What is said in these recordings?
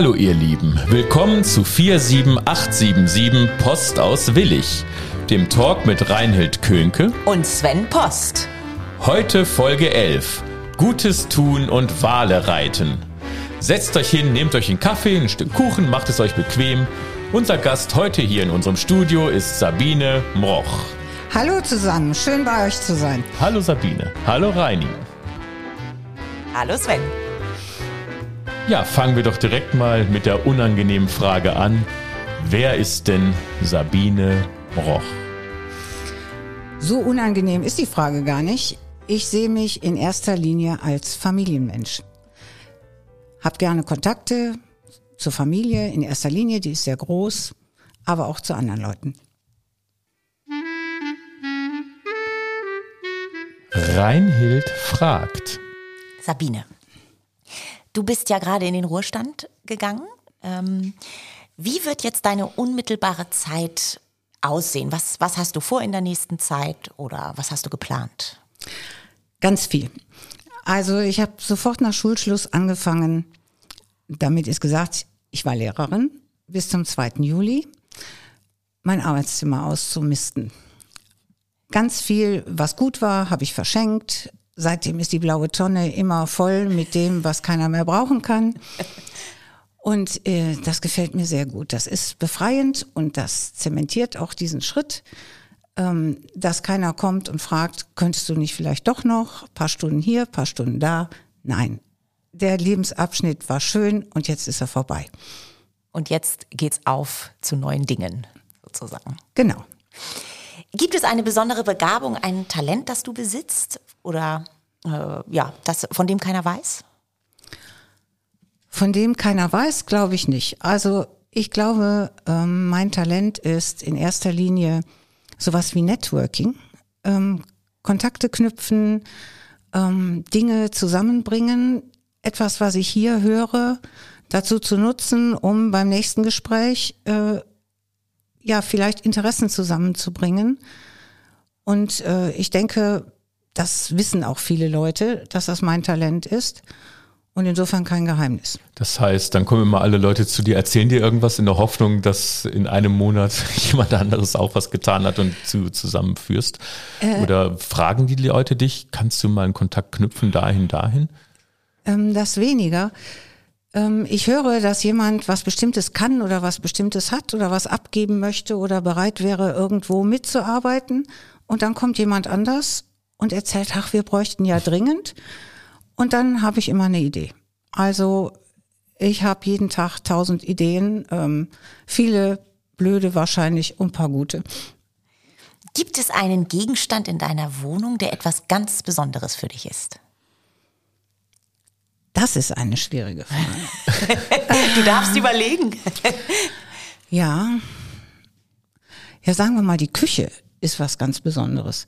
Hallo ihr Lieben, willkommen zu 47877 Post aus Willig, dem Talk mit Reinhold Könke und Sven Post. Heute Folge 11, Gutes tun und Wale reiten. Setzt euch hin, nehmt euch einen Kaffee, ein Stück Kuchen, macht es euch bequem. Unser Gast heute hier in unserem Studio ist Sabine Mroch. Hallo zusammen, schön bei euch zu sein. Hallo Sabine, hallo Reini. Hallo Sven. Ja, fangen wir doch direkt mal mit der unangenehmen Frage an. Wer ist denn Sabine Mroch? So unangenehm ist die Frage gar nicht. Ich sehe mich in erster Linie als Familienmensch. Hab gerne Kontakte zur Familie in erster Linie, die ist sehr groß, aber auch zu anderen Leuten. Reinhild fragt. Sabine, du bist ja gerade in den Ruhestand gegangen. Wie wird jetzt deine unmittelbare Zeit aussehen? Was hast du vor in der nächsten Zeit oder was hast du geplant? Ganz viel. Also ich habe sofort nach Schulschluss angefangen, damit ist gesagt, ich war Lehrerin bis zum 2. Juli, mein Arbeitszimmer auszumisten. Ganz viel, was gut war, habe ich verschenkt. Seitdem ist die blaue Tonne immer voll mit dem, was keiner mehr brauchen kann. Und das gefällt mir sehr gut. Das ist befreiend und das zementiert auch diesen Schritt, dass keiner kommt und fragt, könntest du nicht vielleicht doch noch, paar Stunden hier, paar Stunden da. Nein, der Lebensabschnitt war schön und jetzt ist er vorbei. Und jetzt geht's auf zu neuen Dingen sozusagen. Genau. Gibt es eine besondere Begabung, ein Talent, das du besitzt oder das, von dem keiner weiß? Von dem keiner weiß, glaube ich nicht. Also ich glaube, mein Talent ist in erster Linie sowas wie Networking, Kontakte knüpfen, Dinge zusammenbringen, etwas, was ich hier höre, dazu zu nutzen, um beim nächsten Gespräch vielleicht Interessen zusammenzubringen. Und ich denke, das wissen auch viele Leute, dass das mein Talent ist und insofern kein Geheimnis. Das heißt, dann kommen immer alle Leute zu dir, erzählen dir irgendwas in der Hoffnung, dass in einem Monat jemand anderes auch was getan hat und zusammenführst. Oder fragen die Leute dich, kannst du mal einen Kontakt knüpfen dahin? Das weniger. Ich höre, dass jemand was Bestimmtes kann oder was Bestimmtes hat oder was abgeben möchte oder bereit wäre, irgendwo mitzuarbeiten. Und dann kommt jemand anders und erzählt, ach, wir bräuchten ja dringend. Und dann habe ich immer eine Idee. Also ich habe jeden Tag 1000 Ideen, viele blöde wahrscheinlich und ein paar gute. Gibt es einen Gegenstand in deiner Wohnung, der etwas ganz Besonderes für dich ist? Das ist eine schwierige Frage. Du darfst überlegen. Ja, sagen wir mal, die Küche ist was ganz Besonderes.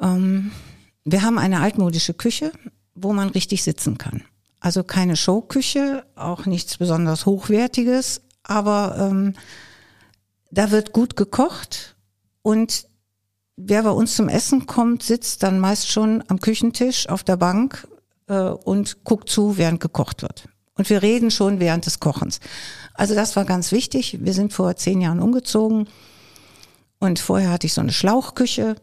Wir haben eine altmodische Küche, wo man richtig sitzen kann. Also keine Showküche, auch nichts besonders Hochwertiges, aber da wird gut gekocht und wer bei uns zum Essen kommt, sitzt dann meist schon am Küchentisch auf der Bank und guckt zu, während gekocht wird. Und wir reden schon während des Kochens. Also das war ganz wichtig. Wir sind vor 10 Jahren umgezogen und vorher hatte ich so eine Schlauchküche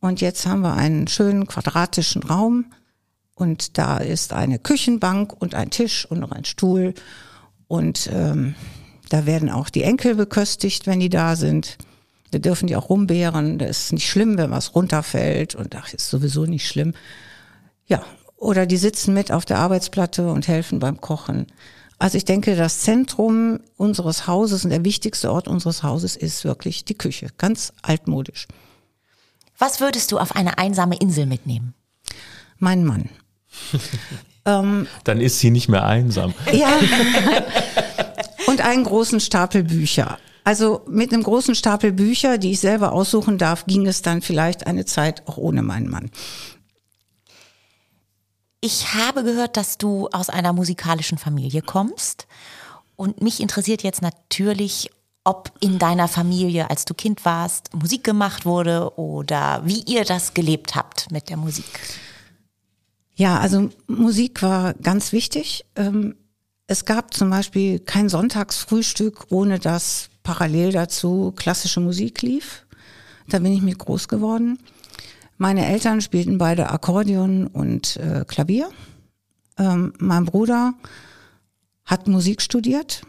und jetzt haben wir einen schönen quadratischen Raum. Und da ist eine Küchenbank und ein Tisch und noch ein Stuhl. Und da werden auch die Enkel beköstigt, wenn die da sind. Da dürfen die auch rumbeeren. Das ist nicht schlimm, wenn was runterfällt. Und ach, ist sowieso nicht schlimm. Ja, oder die sitzen mit auf der Arbeitsplatte und helfen beim Kochen. Also ich denke, das Zentrum unseres Hauses und der wichtigste Ort unseres Hauses ist wirklich die Küche. Ganz altmodisch. Was würdest du auf eine einsame Insel mitnehmen? Mein Mann. Dann ist sie nicht mehr einsam. Ja. Und einen großen Stapel Bücher. Also mit einem großen Stapel Bücher, die ich selber aussuchen darf, ging es dann vielleicht eine Zeit auch ohne meinen Mann. Ich habe gehört, dass du aus einer musikalischen Familie kommst. Und mich interessiert jetzt natürlich, ob in deiner Familie, als du Kind warst, Musik gemacht wurde oder wie ihr das gelebt habt mit der Musik. Ja, also Musik war ganz wichtig. Es gab zum Beispiel kein Sonntagsfrühstück, ohne dass parallel dazu klassische Musik lief. Da bin ich mit groß geworden. Meine Eltern spielten beide Akkordeon und Klavier. Mein Bruder hat Musik studiert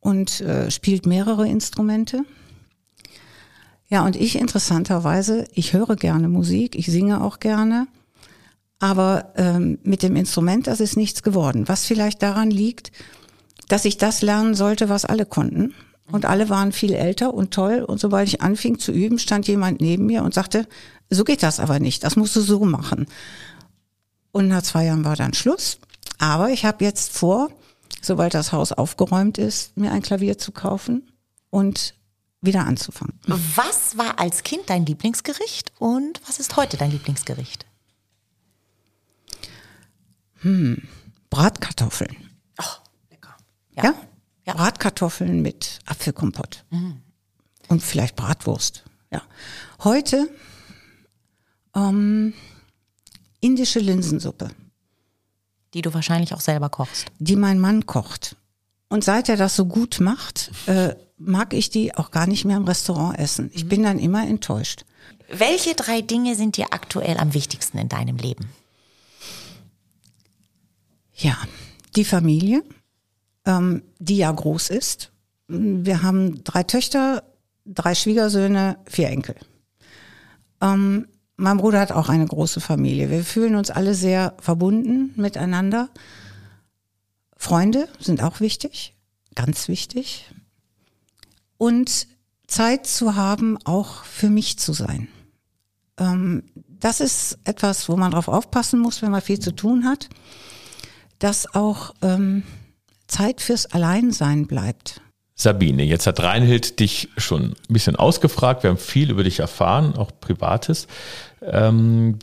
und spielt mehrere Instrumente. Ja, und ich interessanterweise, ich höre gerne Musik, ich singe auch gerne, aber mit dem Instrument, das ist nichts geworden. Was vielleicht daran liegt, dass ich das lernen sollte, was alle konnten. Und alle waren viel älter und toll. Und sobald ich anfing zu üben, stand jemand neben mir und sagte, so geht das aber nicht, das musst du so machen. Und nach 2 Jahren war dann Schluss. Aber ich habe jetzt vor, sobald das Haus aufgeräumt ist, mir ein Klavier zu kaufen und wieder anzufangen. Was war als Kind dein Lieblingsgericht und was ist heute dein Lieblingsgericht? Bratkartoffeln. Ach, lecker. Ja? Ja. Bratkartoffeln mit Apfelkompott. Und vielleicht Bratwurst. Ja. Heute indische Linsensuppe. Die du wahrscheinlich auch selber kochst. Die mein Mann kocht. Und seit er das so gut macht, mag ich die auch gar nicht mehr im Restaurant essen. Ich bin dann immer enttäuscht. Welche 3 Dinge sind dir aktuell am wichtigsten in deinem Leben? Ja, die Familie, die ja groß ist. Wir haben 3 Töchter, 3 Schwiegersöhne, 4 Enkel. Mein Bruder hat auch eine große Familie. Wir fühlen uns alle sehr verbunden miteinander. Freunde sind auch wichtig, ganz wichtig. Und Zeit zu haben, auch für mich zu sein. Das ist etwas, wo man drauf aufpassen muss, wenn man viel zu tun hat, dass auch Zeit fürs Alleinsein bleibt. Sabine, jetzt hat Reinhold dich schon ein bisschen ausgefragt. Wir haben viel über dich erfahren, auch Privates. In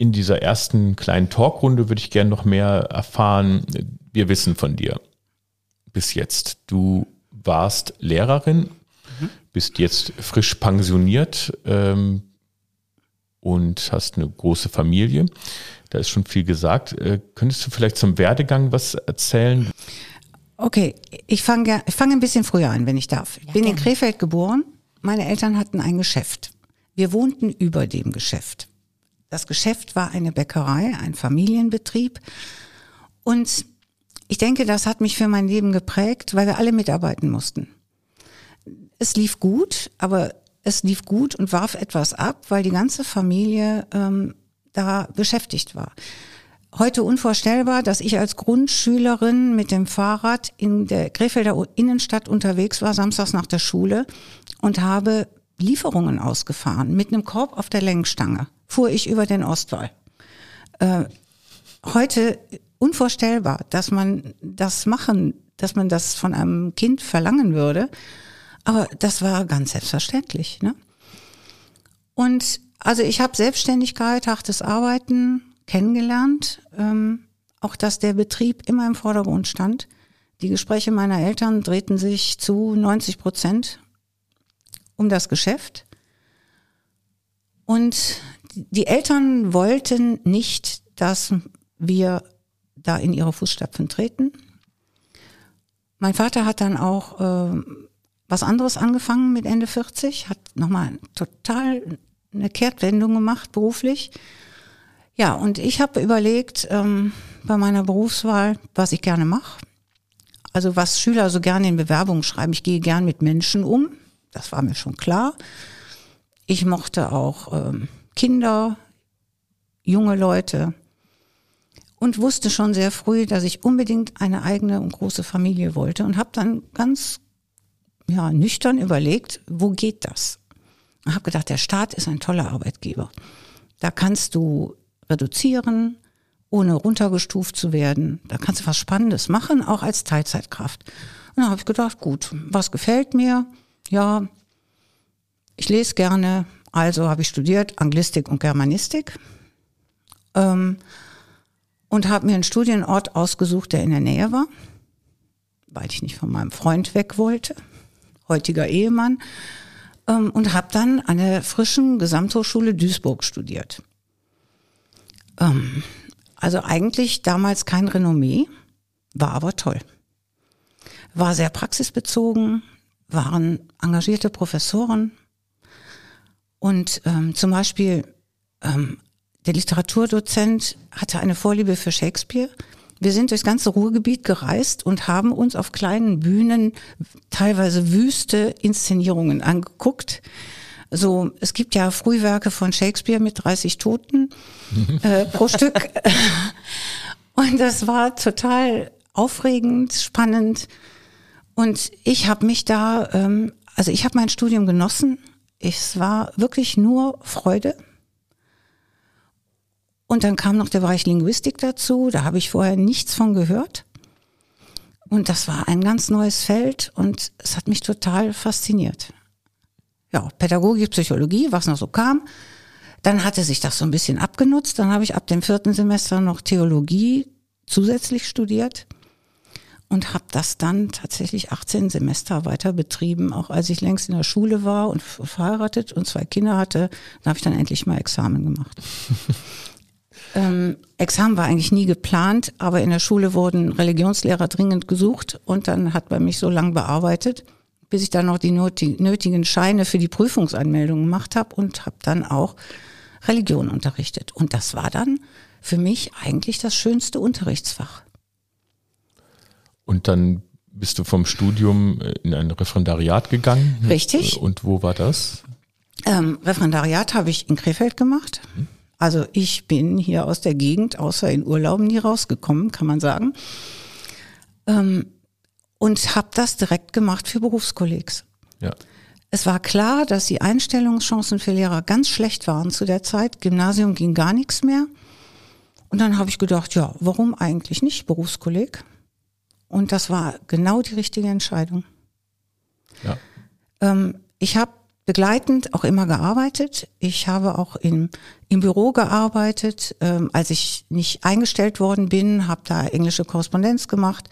dieser ersten kleinen Talkrunde würde ich gerne noch mehr erfahren. Wir wissen von dir bis jetzt. Du warst Lehrerin, bist jetzt frisch pensioniert und hast eine große Familie. Da ist schon viel gesagt. Könntest du vielleicht zum Werdegang was erzählen? Okay, ich fange ein bisschen früher an, wenn ich darf. Ich bin in Krefeld geboren. Meine Eltern hatten ein Geschäft. Wir wohnten über dem Geschäft. Das Geschäft war eine Bäckerei, ein Familienbetrieb. Und ich denke, das hat mich für mein Leben geprägt, weil wir alle mitarbeiten mussten. Es lief gut, aber es lief gut und warf etwas ab, weil die ganze Familie da beschäftigt war. Heute unvorstellbar, dass ich als Grundschülerin mit dem Fahrrad in der Krefelder Innenstadt unterwegs war, samstags nach der Schule, und habe Lieferungen ausgefahren. Mit einem Korb auf der Lenkstange fuhr ich über den Ostwall. Heute unvorstellbar, dass man das von einem Kind verlangen würde. Aber das war ganz selbstverständlich, ne? Und also ich habe Selbstständigkeit, hartes Arbeiten kennengelernt, auch dass der Betrieb immer im Vordergrund stand. Die Gespräche meiner Eltern drehten sich zu 90% um das Geschäft. Und die Eltern wollten nicht, dass wir da in ihre Fußstapfen treten. Mein Vater hat dann auch was anderes angefangen mit Ende 40, hat nochmal total eine Kehrtwendung gemacht beruflich. Ja, und ich habe überlegt bei meiner Berufswahl, was ich gerne mache. Also was Schüler so gerne in Bewerbungen schreiben. Ich gehe gern mit Menschen um, das war mir schon klar. Ich mochte auch Kinder, junge Leute und wusste schon sehr früh, dass ich unbedingt eine eigene und große Familie wollte und habe dann ganz nüchtern überlegt, wo geht das? Ich habe gedacht, der Staat ist ein toller Arbeitgeber. Da kannst du reduzieren, ohne runtergestuft zu werden. Da kannst du was Spannendes machen, auch als Teilzeitkraft. Und da habe ich gedacht, gut, was gefällt mir? Ja, ich lese gerne, also habe ich studiert Anglistik und Germanistik und habe mir einen Studienort ausgesucht, der in der Nähe war, weil ich nicht von meinem Freund weg wollte, heutiger Ehemann, und habe dann an der frischen Gesamthochschule Duisburg studiert. Also eigentlich damals kein Renommee, war aber toll. war sehr praxisbezogen, waren engagierte Professoren und zum Beispiel der Literaturdozent hatte eine Vorliebe für Shakespeare. Wir sind durchs ganze Ruhrgebiet gereist und haben uns auf kleinen Bühnen teilweise wüste Inszenierungen angeguckt. So, es gibt ja Frühwerke von Shakespeare mit 30 Toten pro Stück. Und das war total aufregend, spannend. Und ich habe mich da, also ich habe mein Studium genossen. Es war wirklich nur Freude. Und dann kam noch der Bereich Linguistik dazu, da habe ich vorher nichts von gehört. Und das war ein ganz neues Feld und es hat mich total fasziniert. Ja, Pädagogik, Psychologie, was noch so kam. Dann hatte sich das so ein bisschen abgenutzt. Dann habe ich ab dem 4. Semester noch Theologie zusätzlich studiert und habe das dann tatsächlich 18 Semester weiter betrieben, auch als ich längst in der Schule war und verheiratet und 2 Kinder hatte. Da habe ich dann endlich mal Examen gemacht. Examen war eigentlich nie geplant, aber in der Schule wurden Religionslehrer dringend gesucht und dann hat man mich so lange bearbeitet, bis ich dann noch die nötigen Scheine für die Prüfungsanmeldung gemacht habe und habe dann auch Religion unterrichtet. Und das war dann für mich eigentlich das schönste Unterrichtsfach. Und dann bist du vom Studium in ein Referendariat gegangen? Richtig. Und wo war das? Referendariat habe ich in Krefeld gemacht. Also ich bin hier aus der Gegend, außer in Urlauben, nie rausgekommen, kann man sagen. Und habe das direkt gemacht für Berufskollegs. Ja. Es war klar, dass die Einstellungschancen für Lehrer ganz schlecht waren zu der Zeit. Gymnasium ging gar nichts mehr. Und dann habe ich gedacht, ja, warum eigentlich nicht Berufskolleg? Und das war genau die richtige Entscheidung. Ja. Ich habe begleitend auch immer gearbeitet. Ich habe auch im Büro gearbeitet. Als ich nicht eingestellt worden bin, habe da englische Korrespondenz gemacht.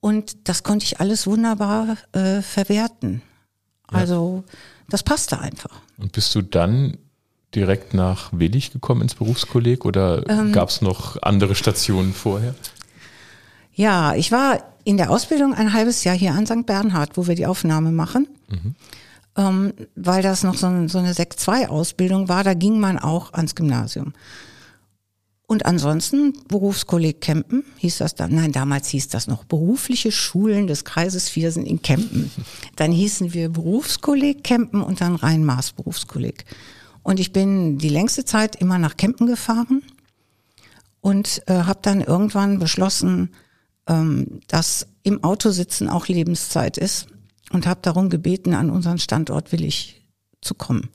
Und das konnte ich alles wunderbar verwerten. Ja. Also das passte einfach. Und bist du dann direkt nach Willig gekommen ins Berufskolleg oder gab es noch andere Stationen vorher? Ja, ich war in der Ausbildung ein halbes Jahr hier an St. Bernhard, wo wir die Aufnahme machen. Mhm. Weil das noch so eine Sekt-2-Ausbildung war, da ging man auch ans Gymnasium. Und ansonsten Berufskolleg Kempen hieß das dann, nein, damals hieß das noch berufliche Schulen des Kreises Viersen in Kempen. Dann hießen wir Berufskolleg Kempen und dann Rhein-Maas-Berufskolleg. Und ich bin die längste Zeit immer nach Kempen gefahren und habe dann irgendwann beschlossen, dass im Auto sitzen auch Lebenszeit ist. Und habe darum gebeten, an unseren Standort Willig zu kommen.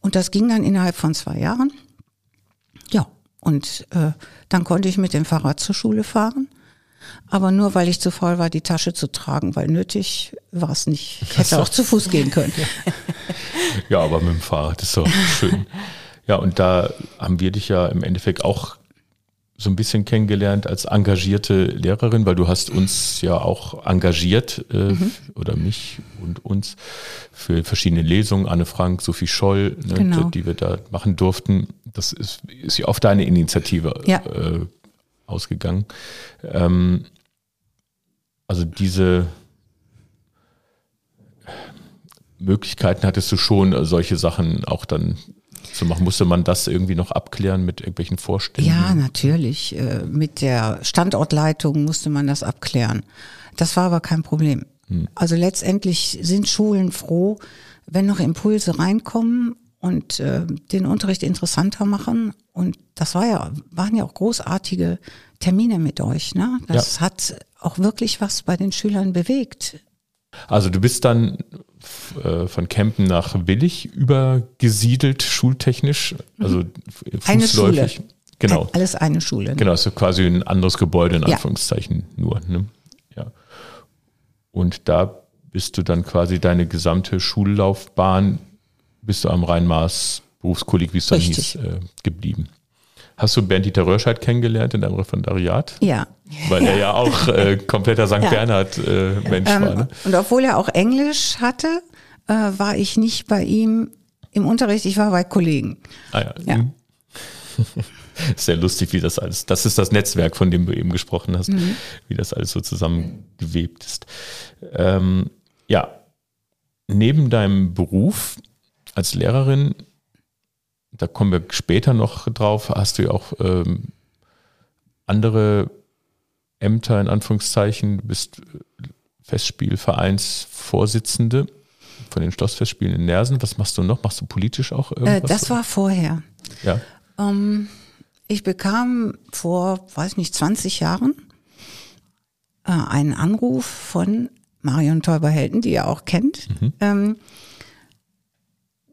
Und das ging dann innerhalb von 2 Jahren. Ja, und dann konnte ich mit dem Fahrrad zur Schule fahren. Aber nur, weil ich zu faul war, die Tasche zu tragen, weil nötig war es nicht. Ich hätte auch zu Fuß gehen können. Ja, aber mit dem Fahrrad ist doch schön. Ja, und da haben wir dich ja im Endeffekt auch so ein bisschen kennengelernt als engagierte Lehrerin, weil du hast uns ja auch engagiert oder mich und uns für verschiedene Lesungen, Anne Frank, Sophie Scholl, ne, genau, die wir da machen durften. Das ist ja auf deine Initiative ausgegangen. Also diese Möglichkeiten hattest du schon, solche Sachen auch dann zu machen. Musste man das irgendwie noch abklären mit irgendwelchen Vorständen? Ja, natürlich. Mit der Standortleitung musste man das abklären. Das war aber kein Problem. Hm. Also letztendlich sind Schulen froh, wenn noch Impulse reinkommen und den Unterricht interessanter machen. Und das waren ja auch großartige Termine mit euch, ne? Das hat auch wirklich was bei den Schülern bewegt. Also du bist dann von Kempen nach Willig übergesiedelt, schultechnisch, also fußläufig. Schule. Genau. Alles eine Schule. Ne? Genau, ist also quasi ein anderes Gebäude, in Anführungszeichen nur. Ne? Ja. Und da bist du dann quasi deine gesamte Schullaufbahn, bist du am Rhein-Maas-Berufskolleg, wie es dann hieß, geblieben. Hast du Bernd-Dieter Röhrscheid kennengelernt in deinem Referendariat? Ja. Weil er ja auch kompletter St. Bernhard-Mensch war. Ne? Und obwohl er auch Englisch hatte, war ich nicht bei ihm im Unterricht, ich war bei Kollegen. Ah ja. Ja. Sehr lustig, wie das alles, das ist das Netzwerk, von dem du eben gesprochen hast, wie das alles so zusammengewebt ist. Ja, neben deinem Beruf als Lehrerin, da kommen wir später noch drauf, hast du ja auch andere Ämter in Anführungszeichen, du bist Festspielvereinsvorsitzende von den Schlossfestspielen in Neersen. Was machst du noch? Machst du politisch auch irgendwas? Das war vorher. Ja. Ich bekam vor, 20 Jahren einen Anruf von Marion Teuber-Helden, die ihr auch kennt. Mhm.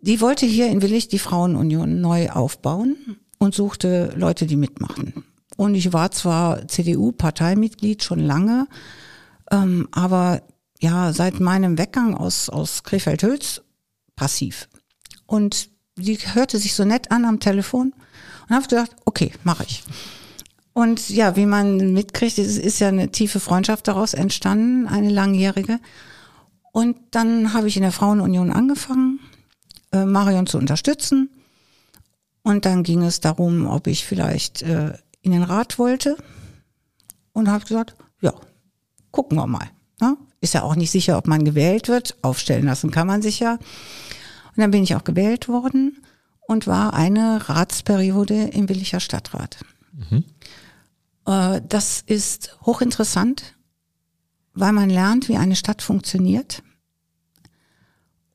Die wollte hier in Willig die Frauenunion neu aufbauen und suchte Leute, die mitmachen. Und ich war zwar CDU-Parteimitglied schon lange, aber ja, seit meinem Weggang aus Krefeld-Hülz passiv. Und die hörte sich so nett an am Telefon und habe gedacht, okay, mache ich. Und ja, wie man mitkriegt, ist ja eine tiefe Freundschaft daraus entstanden, eine langjährige. Und dann habe ich in der Frauenunion angefangen, Marion zu unterstützen. Und dann ging es darum, ob ich vielleicht in den Rat wollte. Und habe gesagt, ja, gucken wir mal. Ne? Ist ja auch nicht sicher, ob man gewählt wird. Aufstellen lassen kann man sich ja. Und dann bin ich auch gewählt worden und war eine Ratsperiode im Williger Stadtrat. Mhm. Das ist hochinteressant, weil man lernt, wie eine Stadt funktioniert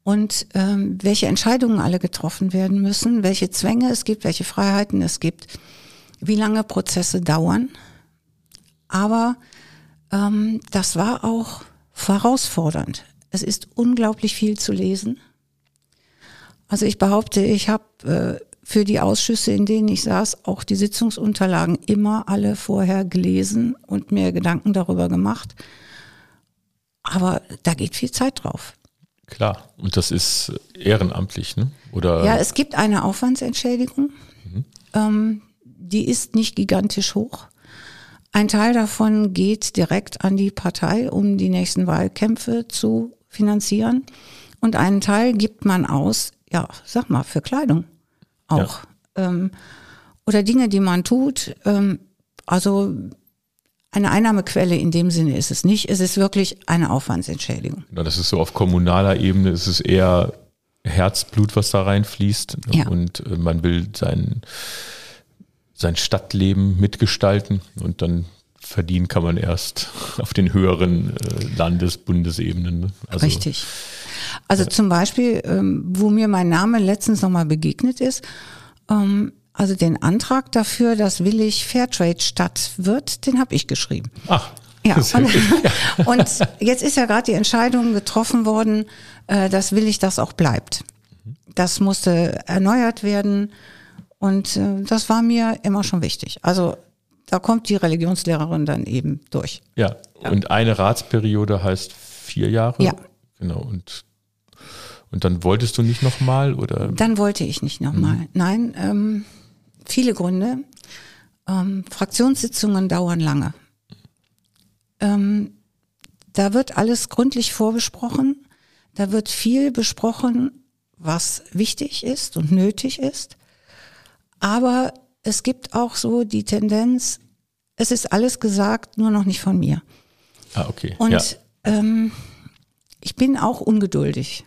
und welche Entscheidungen alle getroffen werden müssen, welche Zwänge es gibt, welche Freiheiten es gibt, wie lange Prozesse dauern. Aber das war auch herausfordernd. Es ist unglaublich viel zu lesen. Also ich behaupte, ich habe für die Ausschüsse, in denen ich saß, auch die Sitzungsunterlagen immer alle vorher gelesen und mir Gedanken darüber gemacht. Aber da geht viel Zeit drauf. Klar, und das ist ehrenamtlich, ne? Oder? Ja, es gibt eine Aufwandsentschädigung, die ist nicht gigantisch hoch. Ein Teil davon geht direkt an die Partei, um die nächsten Wahlkämpfe zu finanzieren. Und einen Teil gibt man aus, ja, sag mal, für Kleidung. Auch. Ja. Oder Dinge, die man tut. Also eine Einnahmequelle in dem Sinne ist es nicht. Es ist wirklich eine Aufwandsentschädigung. Ja, das ist so auf kommunaler Ebene, es ist eher Herzblut, was da reinfließt. Ne? Ja. Und man will sein Stadtleben mitgestalten und dann verdienen kann man erst auf den höheren Landes-Bundesebenen. Ne? Also, richtig. Also zum Beispiel, wo mir mein Name letztens nochmal begegnet ist, also den Antrag dafür, dass Willig Fairtrade-Stadt wird, den habe ich geschrieben. Ach, ja. Und jetzt ist ja gerade die Entscheidung getroffen worden, dass Willig das auch bleibt. Das musste erneuert werden und das war mir immer schon wichtig. Also da kommt die Religionslehrerin dann eben durch. Ja, ja. Und eine Ratsperiode heißt 4 Jahre. Ja. Genau, und dann wolltest du nicht nochmal, oder? Dann wollte ich nicht nochmal. Mhm. Nein, viele Gründe. Fraktionssitzungen dauern lange. Da wird alles gründlich vorbesprochen. Da wird viel besprochen, was wichtig ist und nötig ist. Aber es gibt auch so die Tendenz, es ist alles gesagt, nur noch nicht von mir. Ah, okay. Und ja. Ich bin auch ungeduldig.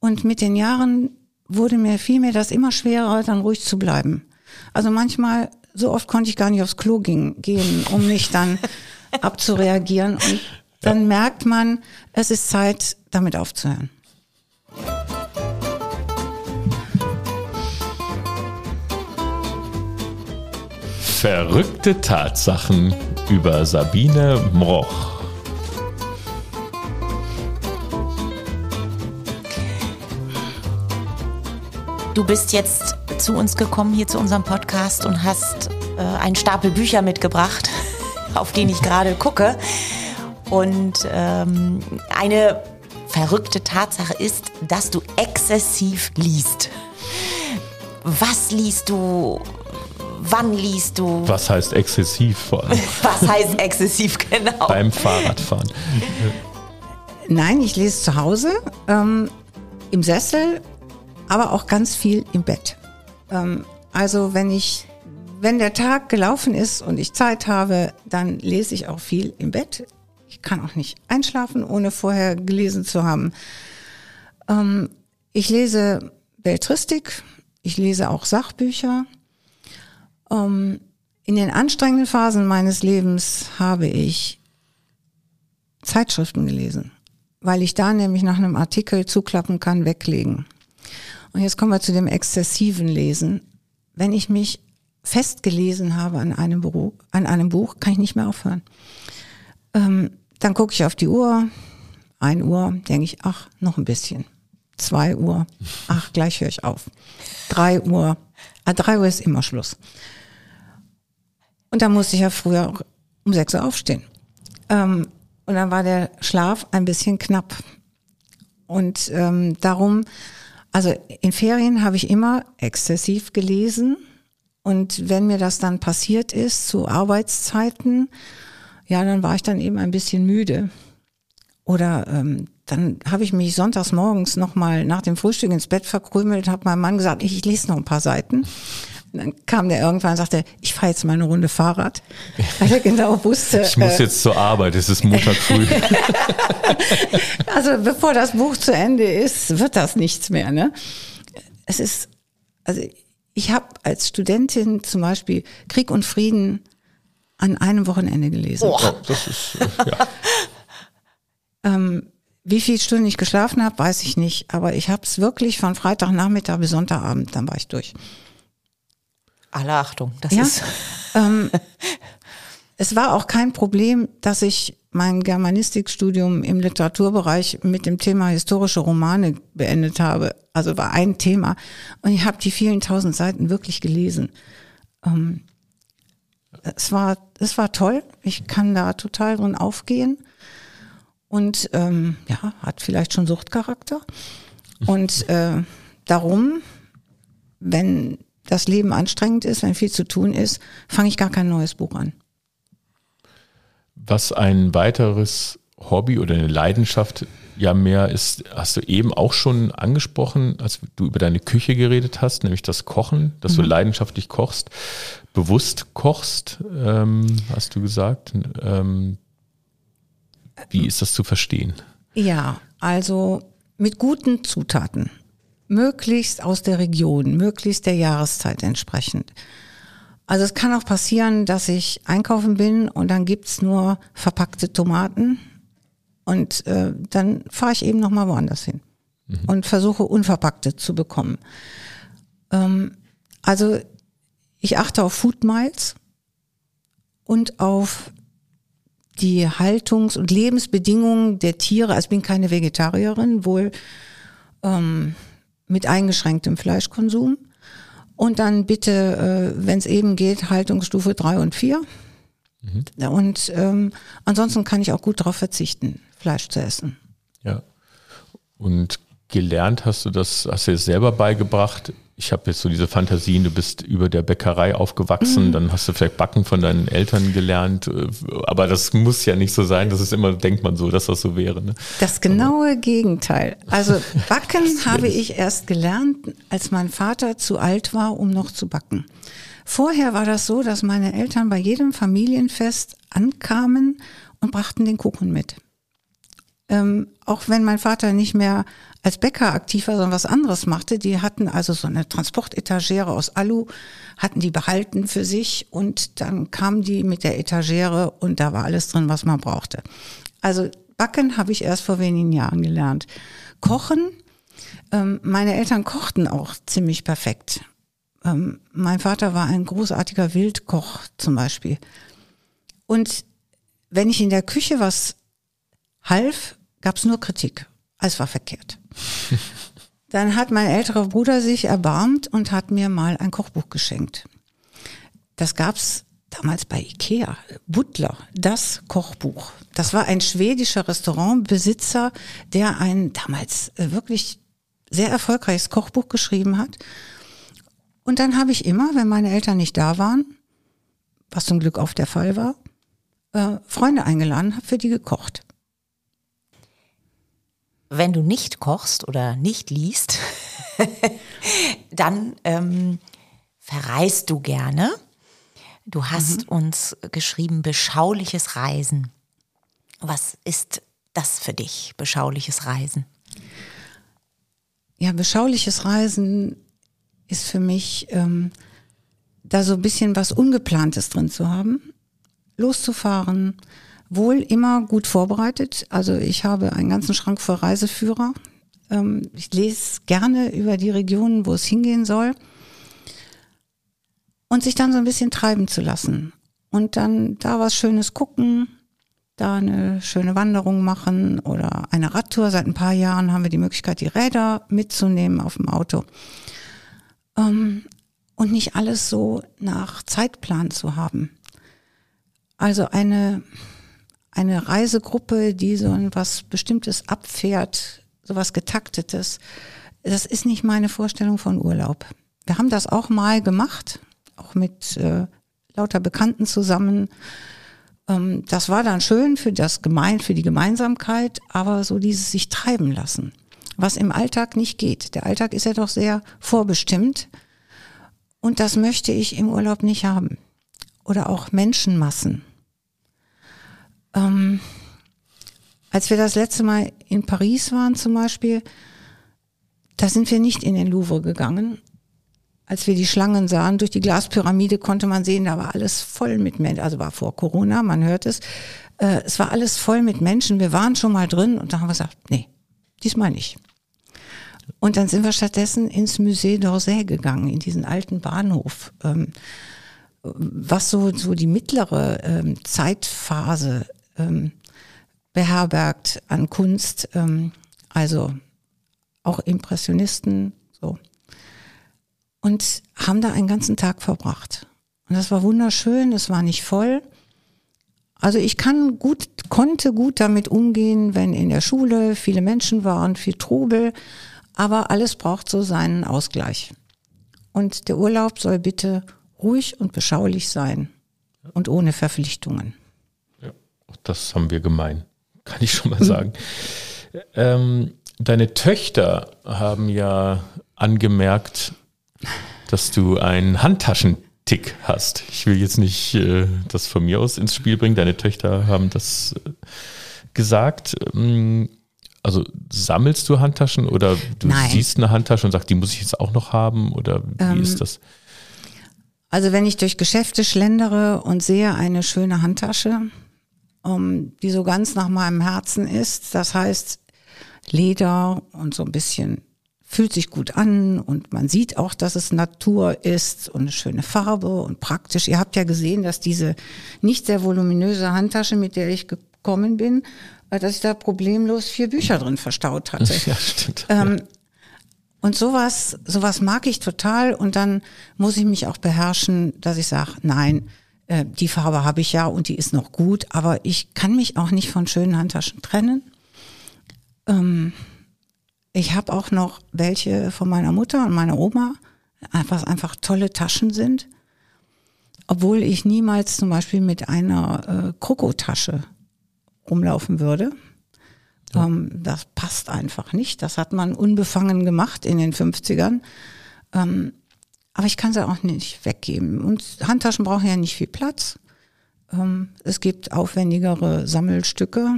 Und mit den Jahren wurde mir vielmehr das immer schwerer, dann ruhig zu bleiben. Also manchmal, so oft konnte ich gar nicht aufs Klo gehen, um nicht dann abzureagieren. Und dann merkt man, es ist Zeit, damit aufzuhören. Verrückte Tatsachen über Sabine Mroch. Du bist jetzt zu uns gekommen, hier zu unserem Podcast, und hast einen Stapel Bücher mitgebracht, auf den ich gerade gucke. Und eine verrückte Tatsache ist, dass du exzessiv liest. Was liest du? Wann liest du? Was heißt exzessiv vor allem? Was heißt exzessiv, genau? Beim Fahrradfahren. Nein, ich lese zu Hause, im Sessel. Aber auch ganz viel im Bett. Also wenn der Tag gelaufen ist und ich Zeit habe, dann lese ich auch viel im Bett. Ich kann auch nicht einschlafen, ohne vorher gelesen zu haben. Ich lese Belletristik, ich lese auch Sachbücher. In den anstrengenden Phasen meines Lebens habe ich Zeitschriften gelesen, weil ich da nämlich nach einem Artikel zuklappen kann, weglegen. Und jetzt kommen wir zu dem exzessiven Lesen. Wenn ich mich festgelesen habe an einem Buch, kann ich nicht mehr aufhören. Dann gucke ich auf die Uhr, 1 Uhr, denke ich, ach, noch ein bisschen. 2 Uhr, ach, gleich höre ich auf. 3 Uhr, 3 Uhr ist immer Schluss. Und dann musste ich ja früher um 6 Uhr aufstehen. Und dann war der Schlaf ein bisschen knapp. Und darum, also in Ferien habe ich immer exzessiv gelesen. Und wenn mir das dann passiert ist, zu Arbeitszeiten, ja, dann war ich dann eben ein bisschen müde. Oder dann habe ich mich sonntags morgens nochmal nach dem Frühstück ins Bett verkrümelt, habe meinem Mann gesagt, ich lese noch ein paar Seiten. Und dann kam der irgendwann und sagte, ich fahre jetzt mal eine Runde Fahrrad, weil er genau wusste. Ich muss jetzt zur Arbeit, es ist Montag früh. Also bevor das Buch zu Ende ist, wird das nichts mehr. Ne? Es ist, also ich habe als Studentin zum Beispiel Krieg und Frieden an einem Wochenende gelesen. Oh, das ist, ja. Wie viele Stunden ich geschlafen habe, weiß ich nicht. Aber ich habe es wirklich von Freitagnachmittag bis Sonntagabend, dann war ich durch. Alle Achtung, das ja, ist... es war auch kein Problem, dass ich mein Germanistikstudium im Literaturbereich mit dem Thema historische Romane beendet habe. Also war ein Thema. Und ich habe die vielen tausend Seiten wirklich gelesen. Es war toll. Ich kann da total drin aufgehen. Und ja, hat vielleicht schon Suchtcharakter. Und darum, wenn... das Leben anstrengend ist, wenn viel zu tun ist, fange ich gar kein neues Buch an. Was ein weiteres Hobby oder eine Leidenschaft ja mehr ist, hast du eben auch schon angesprochen, als du über deine Küche geredet hast, nämlich das Kochen, dass du leidenschaftlich kochst, bewusst kochst, hast du gesagt. Wie ist das zu verstehen? Ja, also mit guten Zutaten. Möglichst aus der Region, möglichst der Jahreszeit entsprechend. Also es kann auch passieren, dass ich einkaufen bin und dann gibt's nur verpackte Tomaten und dann fahre ich eben nochmal woanders hin und versuche unverpackte zu bekommen. Also ich achte auf Food Miles und auf die Haltungs- und Lebensbedingungen der Tiere. Also ich bin keine Vegetarierin, wohl mit eingeschränktem Fleischkonsum und dann bitte, wenn es eben geht, Haltungsstufe 3 und 4 und ansonsten kann ich auch gut darauf verzichten, Fleisch zu essen. Ja, und gelernt hast du das, hast du dir selber beigebracht? Ich habe jetzt so diese Fantasien, du bist über der Bäckerei aufgewachsen, dann hast du vielleicht Backen von deinen Eltern gelernt, aber das muss ja nicht so sein, das ist immer, denkt man so, dass das so wäre. Ne? Das genaue Gegenteil. Also Backen habe ich erst gelernt, als mein Vater zu alt war, um noch zu backen. Vorher war das so, dass meine Eltern bei jedem Familienfest ankamen und brachten den Kuchen mit. Auch wenn mein Vater nicht mehr als Bäcker aktiv war, sondern was anderes machte, die hatten also so eine Transportetagere aus Alu, hatten die behalten für sich und dann kamen die mit der Etagere und da war alles drin, was man brauchte. Also Backen habe ich erst vor wenigen Jahren gelernt. Kochen, meine Eltern kochten auch ziemlich perfekt. Mein Vater war ein großartiger Wildkoch zum Beispiel. Und wenn ich in der Küche was half, gab es nur Kritik. Es war verkehrt. Dann hat mein älterer Bruder sich erbarmt und hat mir mal ein Kochbuch geschenkt. Das gab es damals bei Ikea. Butler, das Kochbuch. Das war ein schwedischer Restaurantbesitzer, der ein damals wirklich sehr erfolgreiches Kochbuch geschrieben hat. Und dann habe ich immer, wenn meine Eltern nicht da waren, was zum Glück oft der Fall war, Freunde eingeladen, habe für die gekocht. Wenn du nicht kochst oder nicht liest, dann verreist du gerne. Du hast uns geschrieben, beschauliches Reisen. Was ist das für dich, beschauliches Reisen? Ja, beschauliches Reisen ist für mich, da so ein bisschen was Ungeplantes drin zu haben, loszufahren, wohl immer gut vorbereitet. Also ich habe einen ganzen Schrank voll Reiseführer. Ich lese gerne über die Regionen, wo es hingehen soll. Und sich dann so ein bisschen treiben zu lassen. Und dann da was Schönes gucken, da eine schöne Wanderung machen oder eine Radtour. Seit ein paar Jahren haben wir die Möglichkeit, die Räder mitzunehmen auf dem Auto. Und nicht alles so nach Zeitplan zu haben. Also eine Reisegruppe, die so etwas Bestimmtes abfährt, sowas Getaktetes, das ist nicht meine Vorstellung von Urlaub. Wir haben das auch mal gemacht, auch mit lauter Bekannten zusammen. Das war dann schön für die Gemeinsamkeit, aber so dieses sich treiben lassen, was im Alltag nicht geht. Der Alltag ist ja doch sehr vorbestimmt und das möchte ich im Urlaub nicht haben. Oder auch Menschenmassen. Als wir das letzte Mal in Paris waren zum Beispiel, da sind wir nicht in den Louvre gegangen. Als wir die Schlangen sahen, durch die Glaspyramide konnte man sehen, da war alles voll mit Menschen. Also war vor Corona, man hört es. Es war alles voll mit Menschen. Wir waren schon mal drin und da haben wir gesagt, nee, diesmal nicht. Und dann sind wir stattdessen ins Musée d'Orsay gegangen, in diesen alten Bahnhof. Was so die mittlere Zeitphase beherbergt an Kunst, also auch Impressionisten, so. Und haben da einen ganzen Tag verbracht. Und das war wunderschön, es war nicht voll. Also ich konnte gut damit umgehen, wenn in der Schule viele Menschen waren, viel Trubel, aber alles braucht so seinen Ausgleich. Und der Urlaub soll bitte ruhig und beschaulich sein und ohne Verpflichtungen. Ja, auch das haben wir gemein, kann ich schon mal sagen. Deine Töchter haben ja angemerkt, dass du einen Handtaschentick hast. Ich will jetzt nicht das von mir aus ins Spiel bringen. Deine Töchter haben das gesagt. Also sammelst du Handtaschen oder du Nein. siehst eine Handtasche und sagst, die muss ich jetzt auch noch haben oder wie ist das? Also wenn ich durch Geschäfte schlendere und sehe eine schöne Handtasche, die so ganz nach meinem Herzen ist, das heißt Leder und so ein bisschen, fühlt sich gut an und man sieht auch, dass es Natur ist und eine schöne Farbe und praktisch. Ihr habt ja gesehen, dass diese nicht sehr voluminöse Handtasche, mit der ich gekommen bin, dass ich da problemlos 4 Bücher drin verstaut hatte. Ja, stimmt. Und sowas mag ich total und dann muss ich mich auch beherrschen, dass ich sage, nein, die Farbe habe ich ja und die ist noch gut, aber ich kann mich auch nicht von schönen Handtaschen trennen. Ich habe auch noch welche von meiner Mutter und meiner Oma, was einfach tolle Taschen sind, obwohl ich niemals zum Beispiel mit einer Krokotasche rumlaufen würde. Das passt einfach nicht. Das hat man unbefangen gemacht in den 50ern. Aber ich kann sie auch nicht weggeben. Und Handtaschen brauchen ja nicht viel Platz. Es gibt aufwendigere Sammelstücke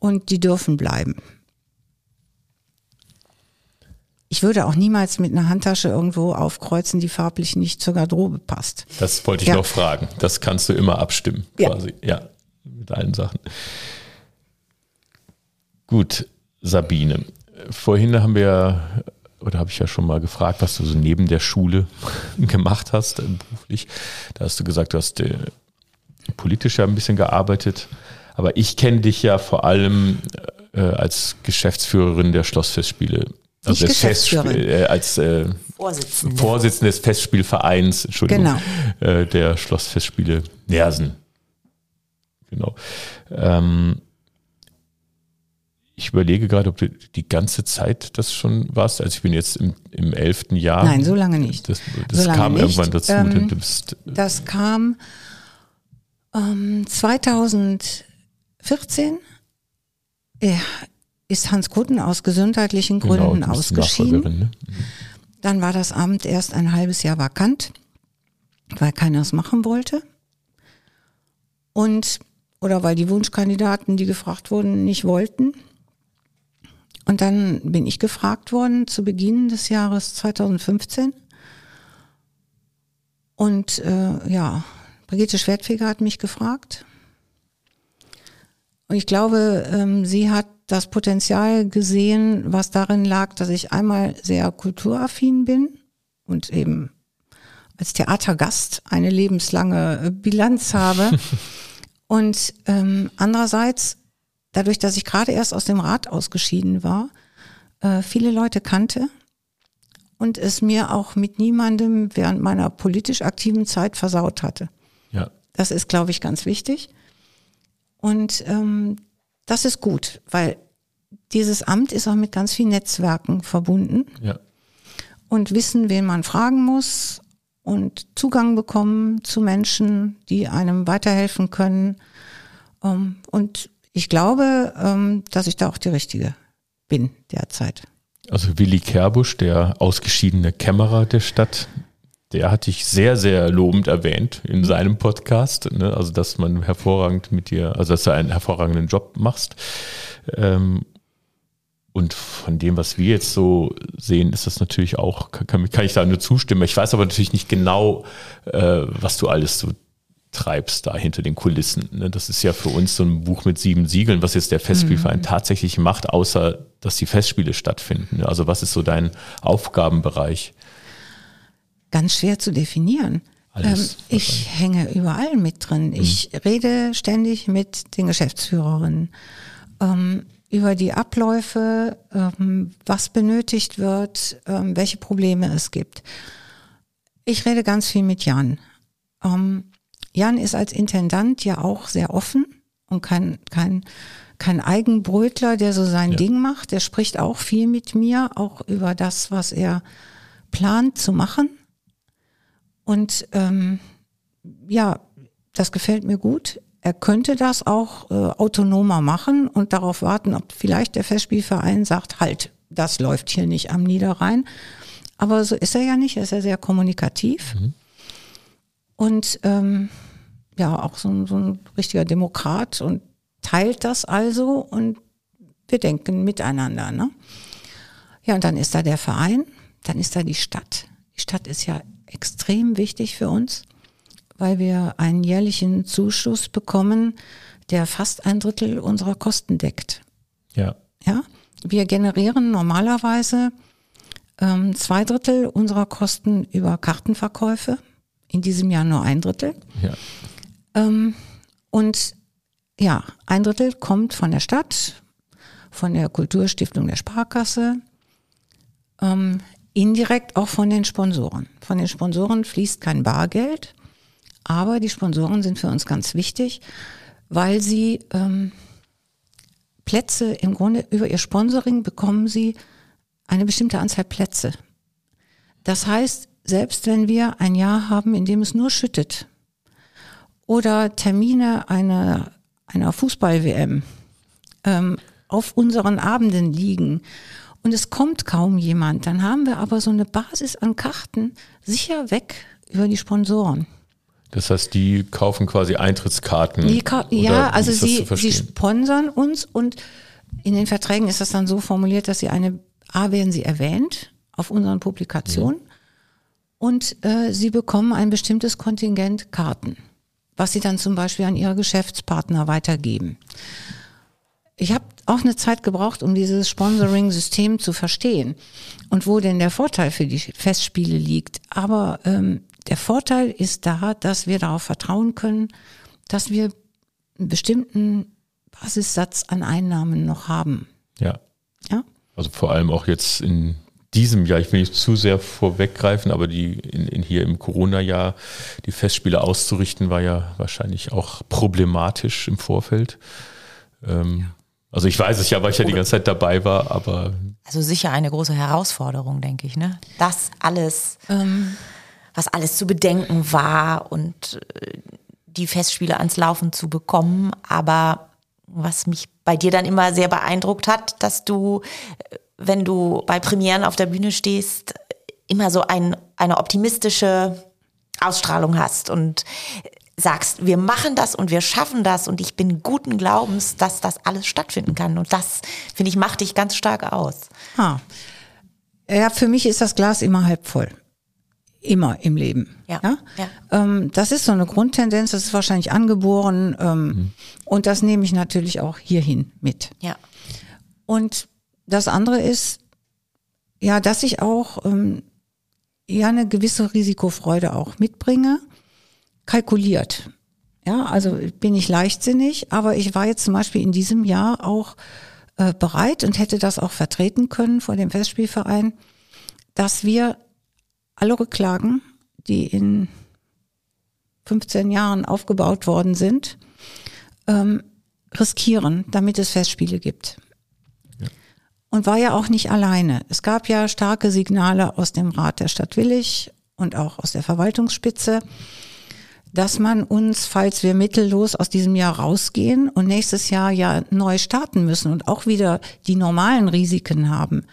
und die dürfen bleiben. Ich würde auch niemals mit einer Handtasche irgendwo aufkreuzen, die farblich nicht zur Garderobe passt. Das wollte ich noch fragen. Das kannst du immer abstimmen, quasi. Ja, mit allen Sachen. Gut, Sabine, vorhin habe ich ja schon mal gefragt, was du so neben der Schule gemacht hast, beruflich. Da hast du gesagt, du hast politisch ja ein bisschen gearbeitet, aber ich kenne dich ja vor allem als Geschäftsführerin der Schlossfestspiele. Also als Vorsitzende des Festspielvereins, Entschuldigung, genau. Der Schlossfestspiele Neersen. Genau. Ich überlege gerade, ob du die ganze Zeit das schon warst. Also ich bin jetzt im 11. Jahr. Nein, so lange nicht. Das so lange kam nicht. Irgendwann dazu. Das kam 2014. Ist Hans Kutten aus gesundheitlichen Gründen ausgeschieden. Ne? Mhm. Dann war das Amt erst ein halbes Jahr vakant, weil keiner es machen wollte. Und oder weil die Wunschkandidaten, die gefragt wurden, nicht wollten. Und dann bin ich gefragt worden zu Beginn des Jahres 2015. Und ja, Brigitte Schwertfeger hat mich gefragt. Und ich glaube, sie hat das Potenzial gesehen, was darin lag, dass ich einmal sehr kulturaffin bin und eben als Theatergast eine lebenslange Bilanz habe. Und andererseits, dadurch, dass ich gerade erst aus dem Rathaus geschieden war, viele Leute kannte und es mir auch mit niemandem während meiner politisch aktiven Zeit versaut hatte. Ja. Das ist, glaube ich, ganz wichtig. Und das ist gut, weil dieses Amt ist auch mit ganz vielen Netzwerken verbunden. Ja. Und wissen, wen man fragen muss und Zugang bekommen zu Menschen, die einem weiterhelfen können. Und ich glaube, dass ich da auch die Richtige bin derzeit. Also Willi Kerbusch, der ausgeschiedene Kämmerer der Stadt, der hat dich sehr, sehr lobend erwähnt in seinem Podcast, ne? Also dass man hervorragend mit dir, also dass du einen hervorragenden Job machst. Und von dem, was wir jetzt so sehen, ist das natürlich auch, kann ich da nur zustimmen. Ich weiß aber natürlich nicht genau, was du alles so treibst da hinter den Kulissen. Ne? Das ist ja für uns so ein Buch mit 7 Siegeln, was jetzt der Festspielverein tatsächlich macht, außer dass die Festspiele stattfinden. Ne? Also was ist so dein Aufgabenbereich? Ganz schwer zu definieren. Alles, ich hänge überall mit drin. Ich rede ständig mit den Geschäftsführerinnen über die Abläufe, was benötigt wird, welche Probleme es gibt. Ich rede ganz viel mit Jan. Jan ist als Intendant ja auch sehr offen und kein Eigenbrötler, der so sein Ding macht. Der spricht auch viel mit mir, auch über das, was er plant zu machen. Und ja, das gefällt mir gut. Er könnte das auch autonomer machen und darauf warten, ob vielleicht der Festspielverein sagt, halt, das läuft hier nicht am Niederrhein. Aber so ist er ja nicht, er ist ja sehr kommunikativ. Und ja, auch so ein richtiger Demokrat und teilt das also und wir denken miteinander. Ne? Ja, und dann ist da der Verein, dann ist da die Stadt. Die Stadt ist ja extrem wichtig für uns, weil wir einen jährlichen Zuschuss bekommen, der fast 1/3 unserer Kosten deckt. Ja. Ja? Wir generieren normalerweise 2/3 unserer Kosten über Kartenverkäufe, in diesem Jahr nur 1/3. Ja. Und ja, 1/3 kommt von der Stadt, von der Kulturstiftung der Sparkasse, indirekt auch von den Sponsoren. Von den Sponsoren fließt kein Bargeld, aber die Sponsoren sind für uns ganz wichtig, weil sie Plätze, im Grunde über ihr Sponsoring bekommen sie eine bestimmte Anzahl Plätze. Das heißt, selbst wenn wir ein Jahr haben, in dem es nur schüttet oder Termine einer Fußball-WM auf unseren Abenden liegen, und es kommt kaum jemand. Dann haben wir aber so eine Basis an Karten sicher weg über die Sponsoren. Das heißt, die kaufen quasi Eintrittskarten? Ja, also sie sponsern uns und in den Verträgen ist das dann so formuliert, dass sie werden sie erwähnt auf unseren Publikationen und sie bekommen ein bestimmtes Kontingent Karten, was sie dann zum Beispiel an ihre Geschäftspartner weitergeben. Ich habe auch eine Zeit gebraucht, um dieses Sponsoring-System zu verstehen und wo denn der Vorteil für die Festspiele liegt. Aber der Vorteil ist da, dass wir darauf vertrauen können, dass wir einen bestimmten Basissatz an Einnahmen noch haben. Ja. Ja? Also vor allem auch jetzt in diesem Jahr, ich will nicht zu sehr vorweggreifen, aber die hier im Corona-Jahr die Festspiele auszurichten, war ja wahrscheinlich auch problematisch im Vorfeld. Ja. Also ich weiß es ja, weil ich ja die ganze Zeit dabei war, aber... Also sicher eine große Herausforderung, denke ich, ne? Das alles, was alles zu bedenken war und die Festspiele ans Laufen zu bekommen. Aber was mich bei dir dann immer sehr beeindruckt hat, dass du, wenn du bei Premieren auf der Bühne stehst, immer so eine optimistische Ausstrahlung hast und sagst, wir machen das und wir schaffen das und ich bin guten Glaubens, dass das alles stattfinden kann. Und das, finde ich, macht dich ganz stark aus. Ha. Ja, für mich ist das Glas immer halb voll. Immer im Leben. Ja. Ja? Ja. Das ist so eine Grundtendenz, das ist wahrscheinlich angeboren. Und das nehme ich natürlich auch hierhin mit. Ja. Und das andere ist, ja, dass ich auch ja eine gewisse Risikofreude auch mitbringe. Kalkuliert. Ja, also bin ich leichtsinnig, aber ich war jetzt zum Beispiel in diesem Jahr auch bereit und hätte das auch vertreten können vor dem Festspielverein, dass wir alle Rücklagen, die in 15 Jahren aufgebaut worden sind, riskieren, damit es Festspiele gibt. Ja. Und war ja auch nicht alleine. Es gab ja starke Signale aus dem Rat der Stadt Willig und auch aus der Verwaltungsspitze, dass man uns, falls wir mittellos aus diesem Jahr rausgehen und nächstes Jahr ja neu starten müssen und auch wieder die normalen Risiken haben,